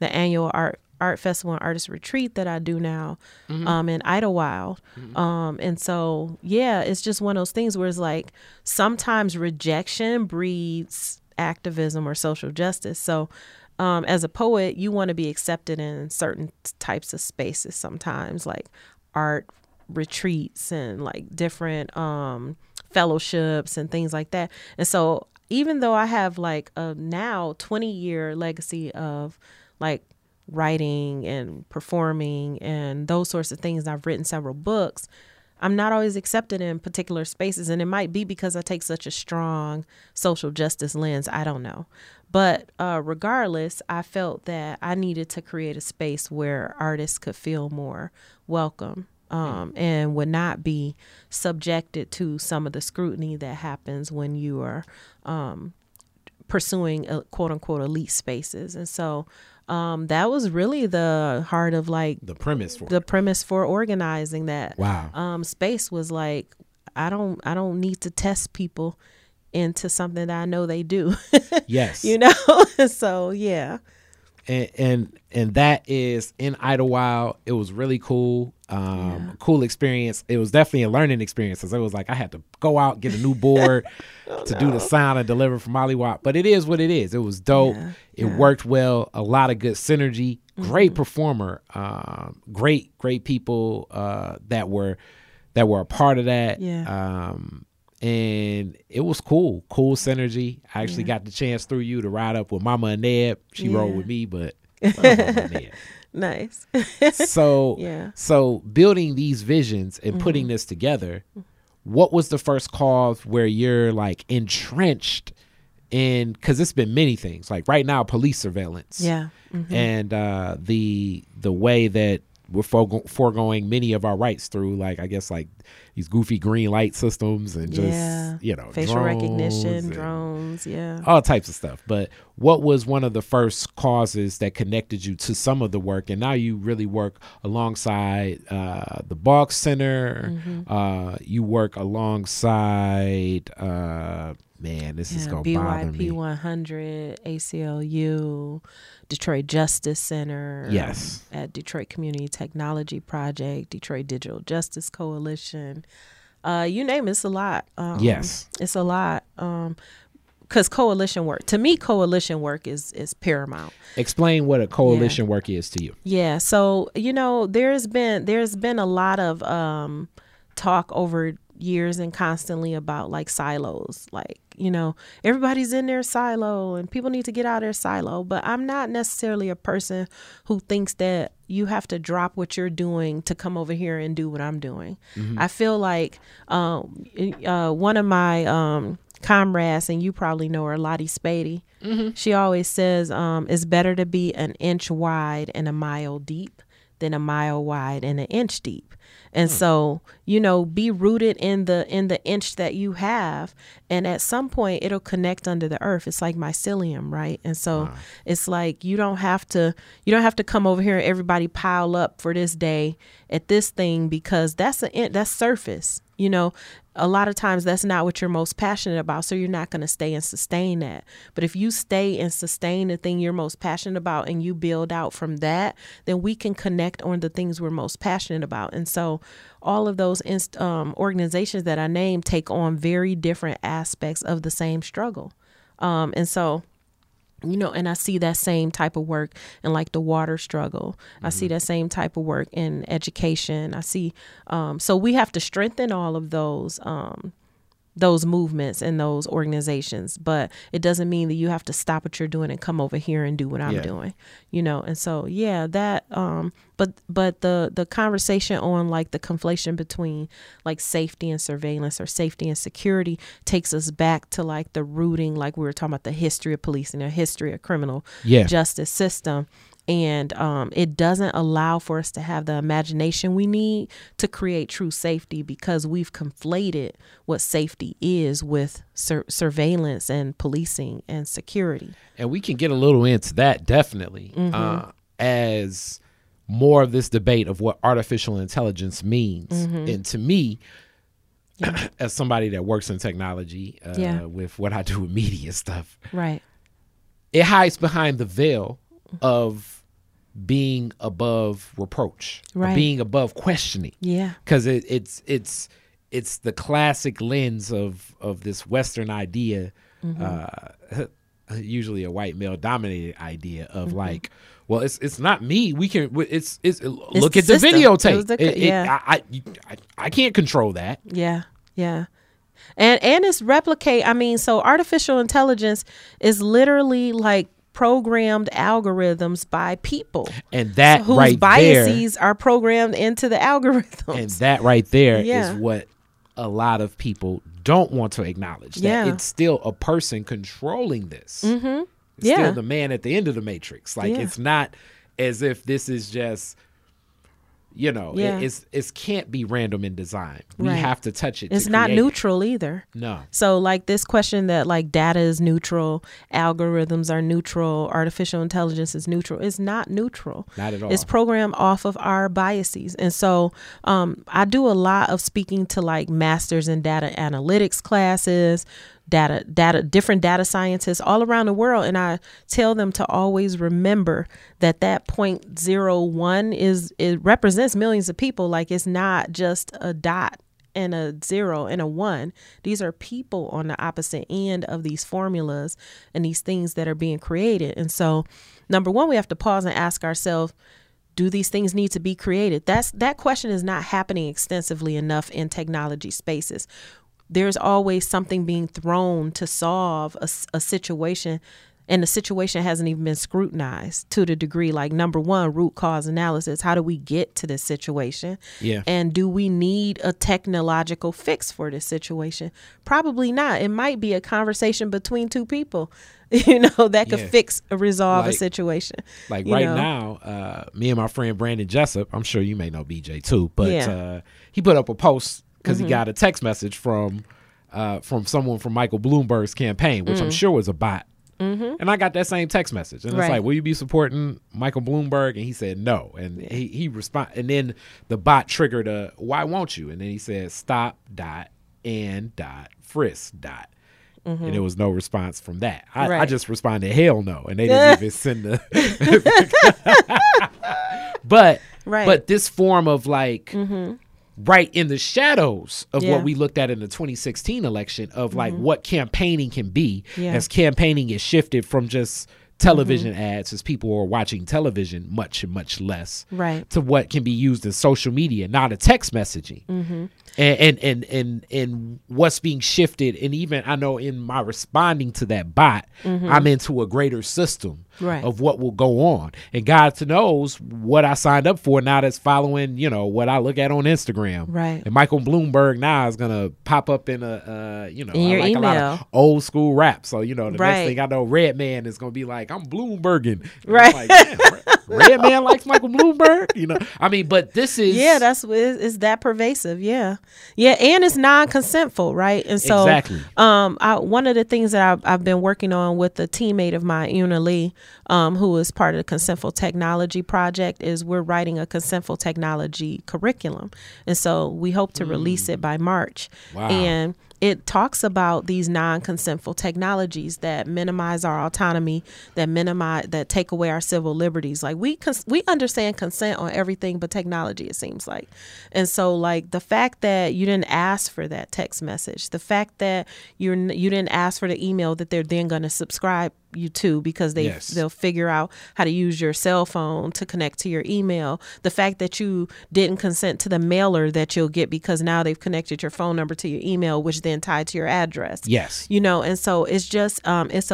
annual art festival and artist retreat that I do now in Idlewild. And so, yeah, it's just one of those things where it's like sometimes rejection breeds activism or social justice. So as a poet, you want to be accepted in certain types of spaces sometimes, like art retreats and like different fellowships and things like that. And so even though I have like a now 20-year legacy of like writing and performing and those sorts of things, I've written several books, I'm not always accepted in particular spaces. And it might be because I take such a strong social justice lens. I don't know. But regardless, I felt that I needed to create a space where artists could feel more welcome and would not be subjected to some of the scrutiny that happens when you are pursuing quote unquote elite spaces. And so that was really the heart of like the premise for organizing that space was like, I don't need to test people into something that I know they do. Yes. You know? So, yeah. And that is in Idlewild. It was really cool. Yeah. Cool experience. It was definitely a learning experience, because it was like I had to go out, get a new board do the sound and deliver from Mollywop. But it is what it is. It was dope. Yeah. It worked well. A lot of good synergy. Great performer. Great people that were a part of that. Yeah. And it was cool. Cool synergy. I actually got the chance through you to ride up with Mama and Neb. She rode with me, but Mama Neb. Nice. So building these visions and putting this together, what was the first cause where you're like entrenched in, because it's been many things, like right now police surveillance. Yeah. Mm-hmm. And the way that we're foregoing many of our rights through, like, I guess, like these goofy green light systems and just, you know, facial recognition, drones, all types of stuff. But what was one of the first causes that connected you to some of the work? And now you really work alongside the Boggs Center. Mm-hmm. You work alongside, this is going to bother me. BYP 100, ACLU, Detroit Justice Center. Yes. At Detroit Community Technology Project, Detroit Digital Justice Coalition. You name it, it's a lot. Yes. It's a lot. Because coalition work, to me, coalition work is paramount. Explain what a coalition work is to you. Yeah. So, you know, there's been a lot of talk over years and constantly about like silos, like, you know, everybody's in their silo and people need to get out of their silo. But I'm not necessarily a person who thinks that you have to drop what you're doing to come over here and do what I'm doing. Mm-hmm. I feel like one of my comrades, and you probably know her, Lottie Spady, she always says it's better to be an inch wide and a mile deep than a mile wide and an inch deep. And so, you know, be rooted in the inch that you have. And at some point it'll connect under the earth. It's like mycelium, right? And so it's like you don't have to come over here and everybody pile up for this day at this thing, because that's surface, you know. A lot of times that's not what you're most passionate about, so you're not going to stay and sustain that. But if you stay and sustain the thing you're most passionate about and you build out from that, then we can connect on the things we're most passionate about. And so all of those organizations that I named take on very different aspects of the same struggle. And so, you know, and I see that same type of work in like the water struggle. Mm-hmm. I see that same type of work in education. I see. So we have to strengthen all of those movements and those organizations. But it doesn't mean that you have to stop what you're doing and come over here and do what I'm doing, you know. And so, that. But the conversation on like the conflation between like safety and surveillance or safety and security takes us back to like the rooting, like we were talking about the history of policing, the history of criminal justice system. And it doesn't allow for us to have the imagination we need to create true safety, because we've conflated what safety is with surveillance and policing and security. And we can get a little into that, definitely, as more of this debate of what artificial intelligence means. And to me, as somebody that works in technology with what I do with media stuff, right, it hides behind the veil of being above reproach, right, being above questioning. Yeah. Because it's the classic lens of this Western idea, usually a white male dominated idea of like, well, it's not me. We can, it's look at the videotape. I can't control that. Yeah. Yeah. And it's replicate. I mean, so artificial intelligence is literally like programmed algorithms by people, and that whose right biases there, are programmed into the algorithms. And that right there is what a lot of people don't want to acknowledge, that it's still a person controlling this. It's still the man at the end of the matrix. Like, it's not as if this is just You know, it can't be random in design. We have to touch it. It's not neutral either. No. So like this question that like data is neutral, algorithms are neutral, artificial intelligence is neutral. It's not neutral. Not at all. It's programmed off of our biases. And so I do a lot of speaking to like masters in data analytics classes, different data scientists all around the world. And I tell them to always remember that that 0.01 it represents millions of people. Like it's not just a dot and a zero and a one. These are people on the opposite end of these formulas and these things that are being created. And so number one, we have to pause and ask ourselves, do these things need to be created? That question is not happening extensively enough in technology spaces. There's always something being thrown to solve a situation, and the situation hasn't even been scrutinized to the degree. Like number one, root cause analysis. How do we get to this situation? Yeah. And do we need a technological fix for this situation? Probably not. It might be a conversation between two people, you know, that could fix or resolve a situation. Like right now, me and my friend Brandon Jessup, I'm sure you may know BJ too, but he put up a post because he got a text message from someone from Michael Bloomberg's campaign, which I'm sure was a bot. Mm-hmm. And I got that same text message. And it's like, will you be supporting Michael Bloomberg? And he said no. And he responded. And then the bot triggered a, why won't you? And then he said, stop, dot, and, dot, frisk, dot. Mm-hmm. And there was no response from that. I just responded, hell no. And they didn't even send the. But this form of like. Mm-hmm. Right in the shadows of what we looked at in the 2016 election of like what campaigning can be as campaigning is shifted from just television ads as people are watching television much and much less to what can be used in social media, not a text messaging and what's being shifted. And even I know in my responding to that bot, I'm into a greater system of what will go on. And God knows what I signed up for now that's following, you know, what I look at on Instagram. Right. And Michael Bloomberg now is going to pop up in a, you know, I like email. A lot of old school rap. So, you know, the next thing I know, Red Man is going to be like, I'm Bloomberging. And I'm like, damn, Red Man likes Michael Bloomberg. You know, I mean, but this is. Yeah, that's what it's that pervasive. Yeah. Yeah. And it's non-consentful. Right. And so one of the things that I've been working on with a teammate of mine, Una Lee, who is part of the Consentful Technology Project, is we're writing a Consentful Technology curriculum. And so we hope to release it by March. Wow. And it talks about these non-consentful technologies that minimize our autonomy, that take away our civil liberties. Like we understand consent on everything but technology, it seems like. And so like the fact that you didn't ask for that text message, the fact that you didn't ask for the email that they're then going to subscribe you to because they'll figure out how to use your cell phone to connect to your email. The fact that you didn't consent to the mailer that you'll get because now they've connected your phone number to your email, which then tied to your address. Yes. You know, and so it's just it's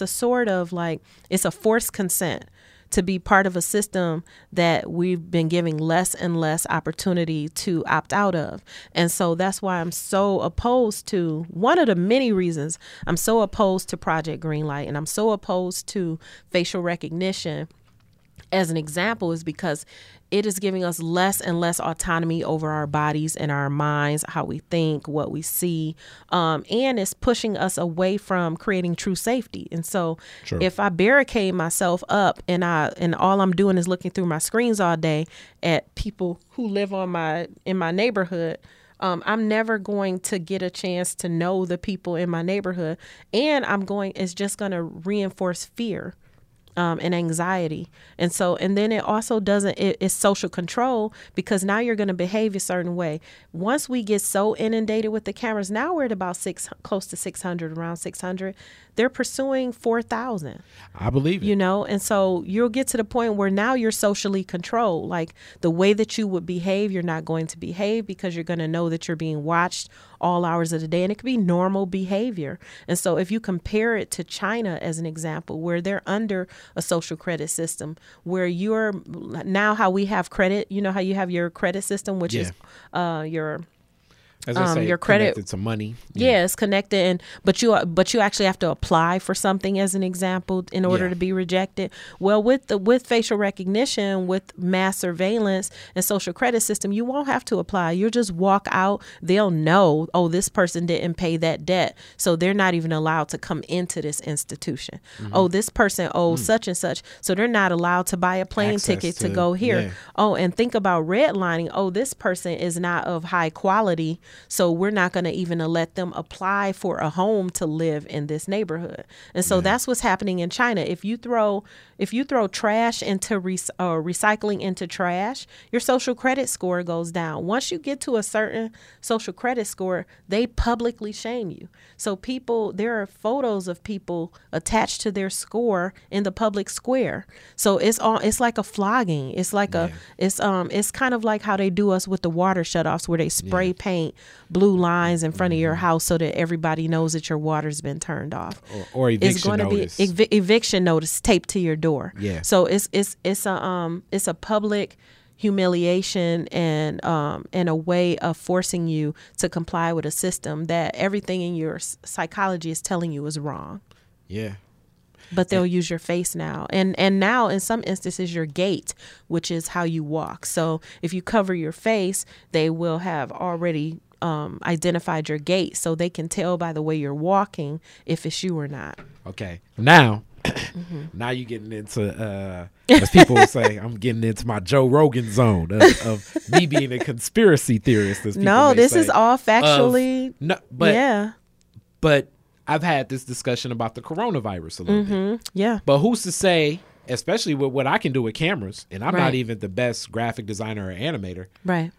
a sort of like it's a forced consent to be part of a system that we've been giving less and less opportunity to opt out of. And so that's why I'm so opposed to, one of the many reasons I'm so opposed to Project Greenlight and I'm so opposed to facial recognition as an example, is because it is giving us less and less autonomy over our bodies and our minds, how we think, what we see. And it's pushing us away from creating true safety. And so if I barricade myself up and all I'm doing is looking through my screens all day at people who live in my neighborhood, I'm never going to get a chance to know the people in my neighborhood. And it's just going to reinforce fear. And anxiety. And so, and then it also it's social control, because now you're going to behave a certain way. Once we get so inundated with the cameras, now we're at about around 600. They're pursuing 4,000. I believe it. You know, and so you'll get to the point where now you're socially controlled. Like the way that you would behave, you're not going to behave because you're going to know that you're being watched all hours of the day, and it could be normal behavior. And so if you compare it to China as an example, where they're under a social credit system, where you're now how we have credit, you know, how you have your credit system, which is your As I say, your credit, it's money. Yeah. It's connected, but you actually have to apply for something, as an example, in order to be rejected. Well, with facial recognition, with mass surveillance and social credit system, you won't have to apply. You'll just walk out. They'll know, oh, this person didn't pay that debt, so they're not even allowed to come into this institution. Mm-hmm. Oh, this person owes such and such, so they're not allowed to buy a plane ticket to go here. Yeah. Oh, and think about redlining. Oh, this person is not of high quality, so we're not going to even let them apply for a home to live in this neighborhood. And so that's what's happening in China. If you throw trash into recycling into trash, your social credit score goes down. Once you get to a certain social credit score, they publicly shame you. So there are photos of people attached to their score in the public square. So it's like a flogging. It's like it's kind of like how they do us with the water shutoffs, where they spray paint blue lines in front of your house so that everybody knows that your water's been turned off. Or eviction notice. It's going to be eviction notice taped to your door. Yeah. So it's a public humiliation and a way of forcing you to comply with a system that everything in your psychology is telling you is wrong. Yeah. But they'll use your face now. And now, in some instances, your gait, which is how you walk. So if you cover your face, they will have already identified your gait, so they can tell by the way you're walking if it's you or not. Okay. Now, now you're getting into, as people will say, I'm getting into my Joe Rogan zone of me being a conspiracy theorist. This is all factually. But I've had this discussion about the coronavirus a little bit. Yeah. But who's to say, especially with what I can do with cameras, and I'm not even the best graphic designer or animator. Right.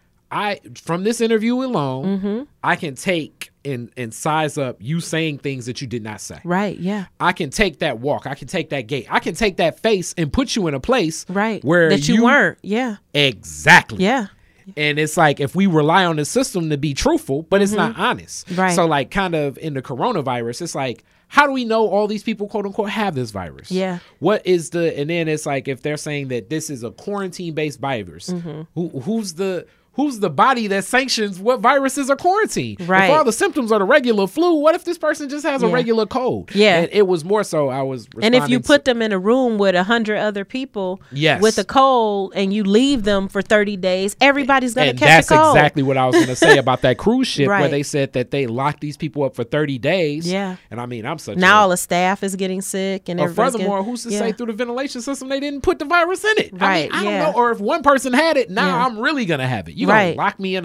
From this interview alone, I can take and size up you saying things that you did not say. Right, yeah. I can take that walk. I can take that gait. I can take that face and put you in a place where that you weren't. Yeah. Exactly. Yeah. And it's like, if we rely on the system to be truthful, but it's not honest. Right. So like, kind of in the coronavirus, it's like, how do we know all these people, quote unquote, have this virus? Yeah. What is and then it's like, if they're saying that this is a quarantine based virus, who's the body that sanctions what viruses are quarantined? Right. If all the symptoms are the regular flu, what if this person just has a regular cold? Yeah. And it was more so I was responding. And if you put them in a room with 100 other people with a cold and you leave them for 30 days, everybody's going to catch a cold. And that's exactly what I was going to say about that cruise ship where they said that they locked these people up for 30 days. Yeah. And I mean, I'm such all the staff is getting sick. And furthermore, who's to say through the ventilation system they didn't put the virus in it? Right. I mean, I don't know. Or if one person had it, now I'm really going to have it. You gonna lock me in,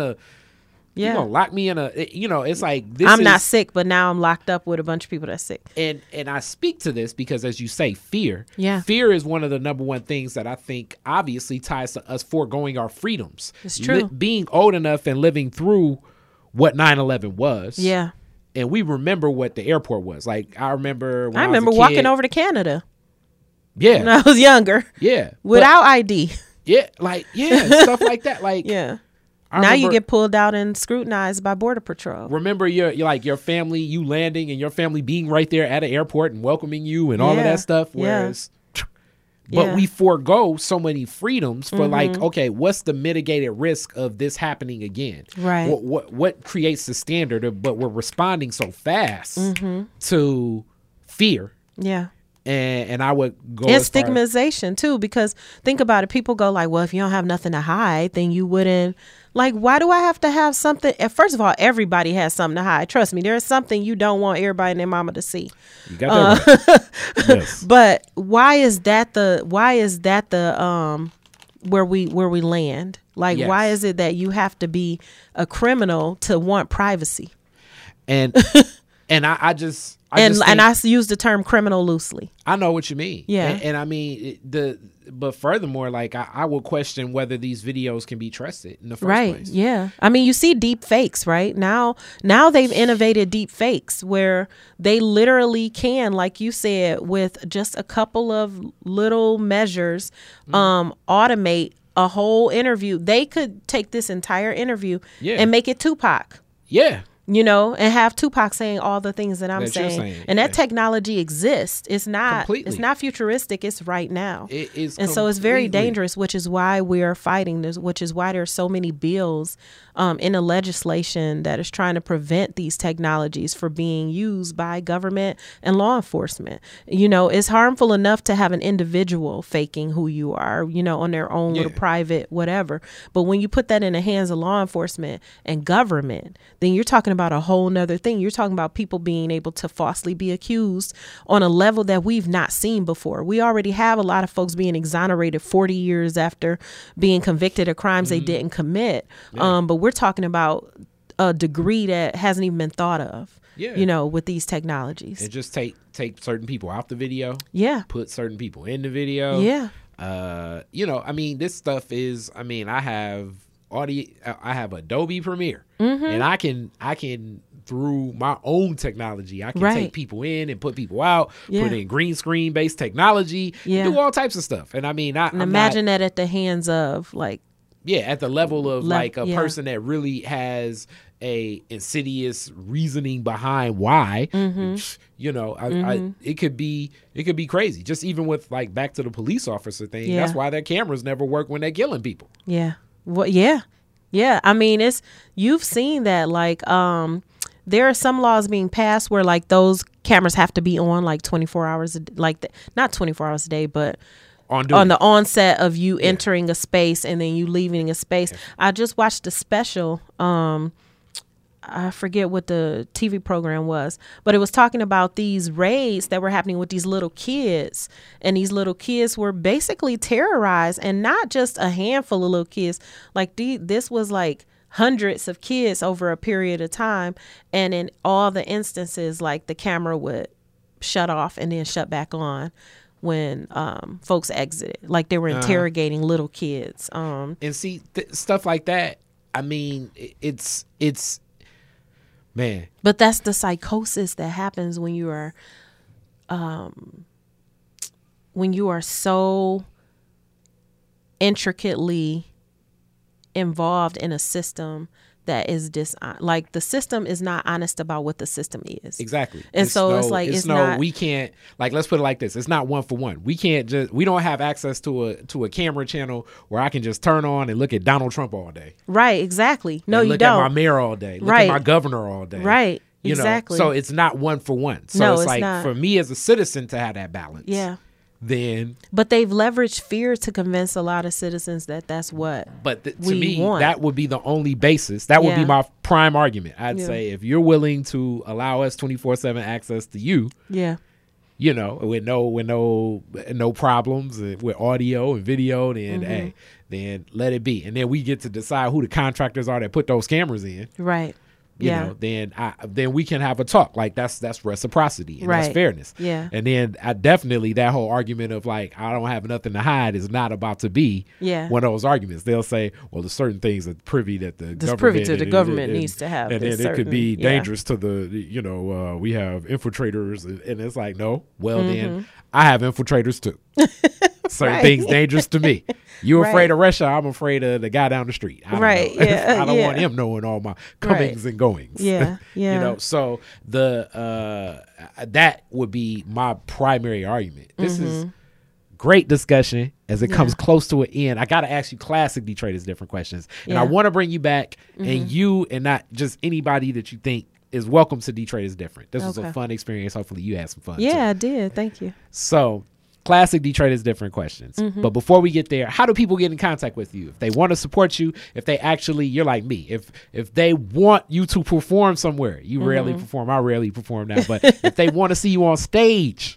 it's like this. I'm not sick, but now I'm locked up with a bunch of people that's sick. And I speak to this because, as you say, fear. Yeah. Fear is one of the number one things that I think obviously ties to us foregoing our freedoms. It's true. Being old enough and living through what 9/11 was. Yeah. And we remember what the airport was. Like, I remember when I was a kid, walking over to Canada. Yeah. When I was younger. Yeah. Without ID. Yeah, stuff like that. Like, yeah. Now you get pulled out and scrutinized by Border Patrol. Remember your family, you landing and your family being right there at an airport and welcoming you and all of that stuff. Whereas, but we forego so many freedoms for okay, what's the mitigated risk of this happening again? Right. What creates the standard? But we're responding so fast to fear. Yeah. And I would go. And stigmatization too, because think about it. People go like, well, if you don't have nothing to hide, then you wouldn't. Like, why do I have to have something? First of all, everybody has something to hide. Trust me, there is something you don't want everybody and their mama to see. You got that right. Yes. But why is that where we land? Like, why is it that you have to be a criminal to want privacy? And I use the term criminal loosely. I know what you mean. Yeah. And I mean, but furthermore, like I will question whether these videos can be trusted in the first place. Yeah. I mean, you see deep fakes right now. Now they've innovated deep fakes where they literally can, like you said, with just a couple of little measures, automate a whole interview. They could take this entire interview and make it Tupac. Yeah. you know, and have Tupac saying all the things that I'm saying. And that technology exists. It's not completely. It's not futuristic. It's right now. It is. And so it's very dangerous, which is why we're fighting this, which is why there's so many bills in the legislation that is trying to prevent these technologies from being used by government and law enforcement. You know, it's harmful enough to have an individual faking who you are, you know, on their own little private whatever. But when you put that in the hands of law enforcement and government, then you're talking about a whole nother thing. You're talking about people being able to falsely be accused on a level that we've not seen before. We already have a lot of folks being exonerated 40 years after being convicted of crimes they didn't commit. But we're talking about a degree that hasn't even been thought of, you know, with these technologies. And just take certain people off the video. Put certain people in the video. You know, I mean, this stuff is, I mean, I have Adobe Premiere, and I can through my own technology, I can take people in and put people out, put in green screen based technology, do all types of stuff. And I mean, imagine that at the hands of like, at the level of like a person that really has a insidious reasoning behind why, you know, it could be crazy. Just even with like back to the police officer thing, that's why their cameras never work when they're killing people. I mean, it's, you've seen that, like, there are some laws being passed where like those cameras have to be on like 24 hours, like not 24 hours a day, but on the onset of you entering a space and then you leaving a space. I just watched a special, I forget what the TV program was, but it was talking about these raids that were happening with these little kids, and these little kids were basically terrorized, and not just a handful of little kids. Like this was like hundreds of kids over a period of time. And in all the instances, like the camera would shut off and then shut back on when folks exited, like they were interrogating little kids. And see stuff like that. I mean, it's, man. But that's the psychosis that happens when you are so intricately involved in a system that is like the system is not honest about what the system is. Exactly. And we can't, like, let's put it like this. It's not one for one. We don't have access to a camera channel where I can just turn on and look at Donald Trump all day. Right. Exactly. No, you don't. Look at my mayor all day. Look at my governor all day. Right. You know? So it's not one for one. So it's like not. For me as a citizen to have that balance. Yeah. But they've leveraged fear to convince a lot of citizens that that's what. But to me, want. That would be the only basis. That would be my prime argument. I'd say if you're willing to allow us 24/7 access to you, you know, with no problems with audio and video, then then let it be, and then we get to decide who the contractors are that put those cameras in, right? You know, then we can have a talk. Like that's reciprocity and that's fairness. Yeah. And then I definitely that whole argument of like I don't have nothing to hide is not about to be one of those arguments. They'll say, well, there's certain things that privy that the government privy to the government needs to have, and then it could be dangerous to the we have infiltrators, and it's like no, well then I have infiltrators too. Certain things dangerous to me. You're afraid of Russia. I'm afraid of the guy down the street. I don't want him knowing all my comings and goings. You know, so the that would be my primary argument. This is great discussion as it comes close to an end. I got to ask you classic Detroiters different questions, and I want to bring you back and you and not just anybody that you think is welcome to Detroit is different. This was a fun experience. Hopefully you had some fun. I did. Thank you. So. Classic Detroit is different questions. But before we get there, how do people get in contact with you? If they want to support you, if they actually, you're like me, if they want you to perform somewhere, you rarely perform. I rarely perform now, but if they want to see you on stage,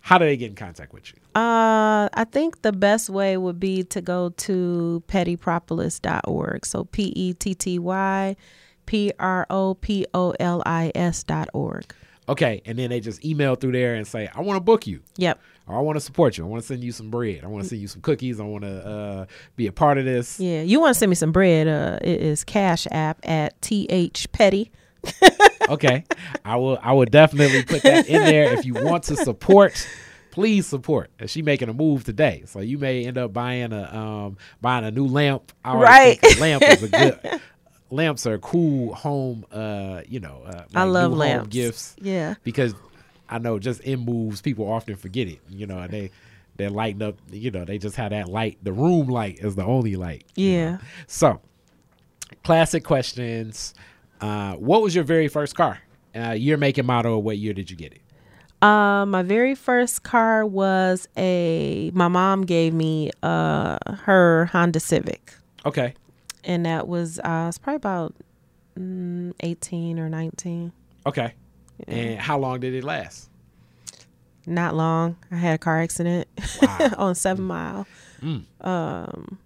how do they get in contact with you? I think the best way would be to go to pettypropolis.org. So pettypropolis.org. Okay, and then they just email through there and say, I want to book you. Or I want to support you. I want to send you some bread. I want to send you some cookies. I want to be a part of this. Yeah, you want to send me some bread. It is Cash App at TH Petty. Okay, I will definitely put that in there. If you want to support, please support. And she making a move today. So you may end up buying a new lamp. I always think a lamp is a good lamps are cool home, I love lamps gifts. Yeah. Because I know just in moves, people often forget it, you know, and they lighten up, you know, they just have that light. The room light is the only light. Yeah. You know? So classic questions. What was your very first car? Year, make, and model. What year did you get it? My very first car was my mom gave me her Honda Civic. Okay. And that was it's probably about 18 or 19. Okay. Yeah. And how long did it last? Not long. I had a car accident. Wow. On 7 Mile. Mm.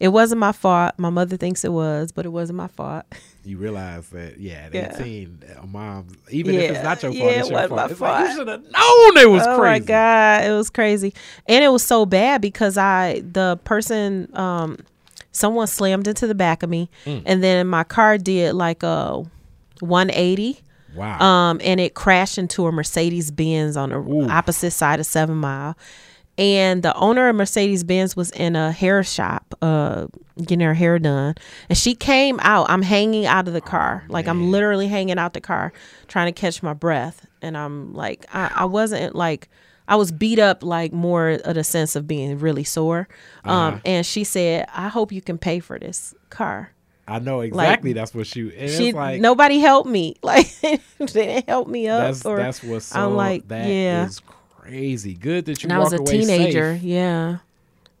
It wasn't my fault. My mother thinks it was, but it wasn't my fault. You realize that, yeah, at 18, mom, even if it's not your fault, it's your fault. It's like, you should have known it was crazy. Oh, my God. It was crazy. And it was so bad because someone slammed into the back of me. Mm. And then my car did like a 180. Wow. And it crashed into a Mercedes-Benz on the opposite side of 7 Mile. And the owner of Mercedes-Benz was in a hair shop getting her hair done. And she came out. I'm hanging out of the car. Oh, like, I'm literally hanging out the car trying to catch my breath. And I'm like, I wasn't like, I was beat up, like more of the sense of being really sore. And she said, I hope you can pay for this car. I know exactly. Like, that's what she like, nobody helped me. Like, they didn't help me up. That's what's so, I'm like, that is crazy. Crazy. Good that you walk away safe. And I was a teenager, yeah.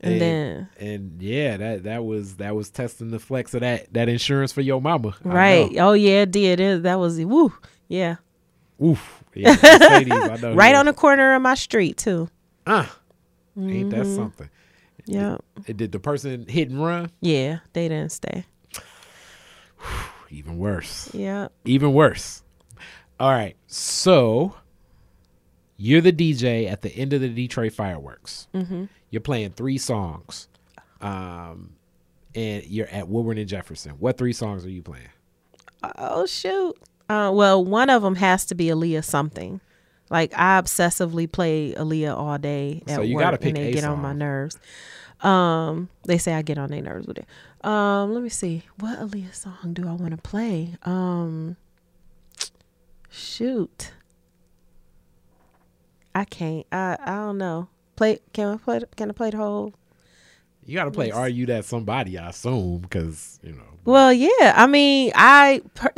And yeah, that was testing the flex of that insurance for your mama. Right. Oh yeah, it did. That was woo. Yeah. Oof. Yeah, Mercedes, I know. Right on the corner of my street too. Ain't that something? Yeah. Did the person hit and run? Yeah, they didn't stay. Even worse. Yeah. Even worse. All right. So you're the DJ at the end of the Detroit fireworks. Mm-hmm. You're playing 3 songs, and you're at Woodward and Jefferson. What 3 songs are you playing? Oh, shoot. Well, one of them has to be Aaliyah something. Like, I obsessively play Aaliyah all day at work, and they get on my nerves. They say I get on their nerves with it. Let me see. What Aaliyah song do I want to play? Shoot. I can't. I don't know. Can I play the whole? You got to play. Are you that somebody? I assume because you know. Well, yeah. I mean,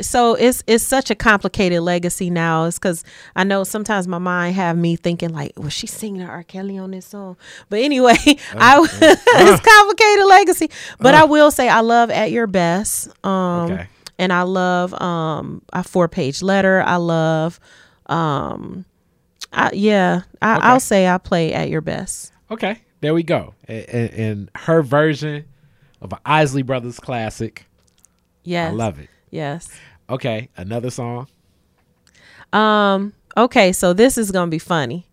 so it's such a complicated legacy now. It's because I know sometimes my mind have me thinking like, was she singing R. Kelly on this song? But anyway, it's complicated legacy. But I will say I love At Your Best. Okay. And I love a 4-page letter. I love. I'll say I play At Your Best. Okay, there we go. And her version of an Isley Brothers classic. Yes. I love it. Yes. Okay, another song. Okay, so this is going to be funny.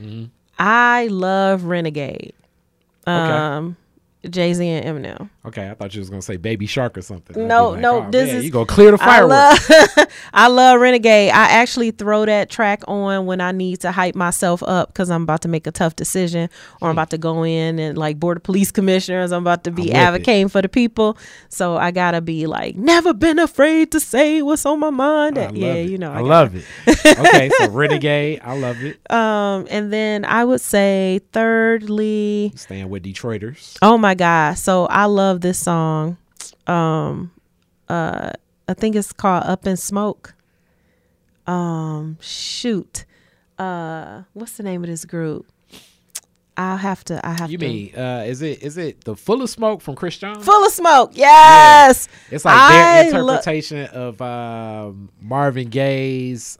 Mm-hmm. I love Renegade. Okay. Jay-Z and Eminem. Okay, I thought you was going to say Baby Shark or something. No, like, no. You going to clear the fireworks. I love Renegade. I actually throw that track on when I need to hype myself up because I'm about to make a tough decision or I'm about to go in and like board of police commissioners. I'm about to be advocating for the people. So I got to be like, never been afraid to say what's on my mind. I love it. Okay, so Renegade. I love it. And then I would say thirdly. Staying with Detroiters. Oh, my God. So I love this song. I think it's called Up in Smoke. What's the name of this group? You mean is it the Full of Smoke from Chris Jones? Full of Smoke, yes. Yeah. It's like their interpretation of Marvin Gaye's.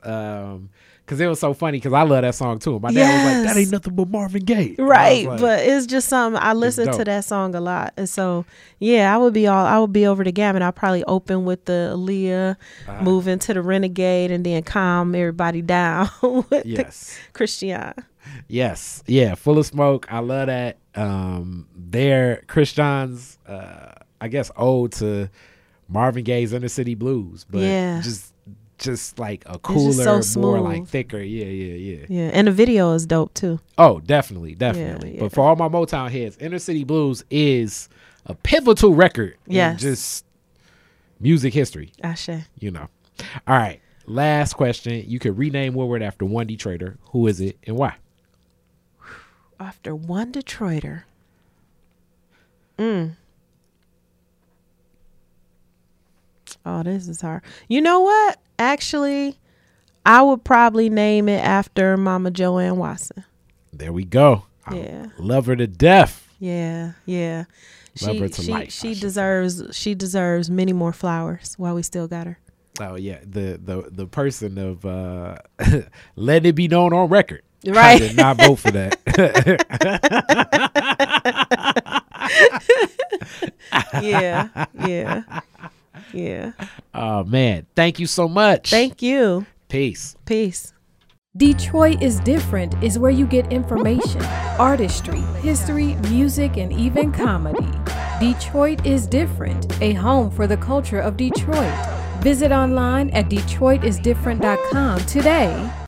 Because it was so funny because I love that song too. My dad was like, that ain't nothing but Marvin Gaye. Right. Like, but it's just something. I listen to that song a lot. And so, yeah, I would be over the gamut. I'll probably open with the Aaliyah, move into the Renegade, and then calm everybody down with Christian. Yes. Yeah. Full of Smoke. I love that. They're Christian's, I guess, ode to Marvin Gaye's Inner City Blues. But just like a cooler, so more like thicker. Yeah. And the video is dope too. Oh, definitely. Yeah. But for all my Motown heads, Inner City Blues is a pivotal record. Yes. Just music history. Ashe. You know. All right. Last question. You could rename one word after one Detroiter. Who is it and why? After one Detroiter. Oh, this is hard. You know what? Actually, I would probably name it after Mama Joanne Watson. There we go. Yeah. I love her to death. Yeah. Yeah. She deserves many more flowers while we still got her. Oh yeah, the person of let it be known on record. Right. I did not vote for that. Yeah. Oh man, thank you so much. Thank you. Peace. Detroit is Different is where you get information, artistry, history, music, and even comedy. Detroit is Different, a home for the culture of Detroit. Visit online at DetroitisDifferent.com today.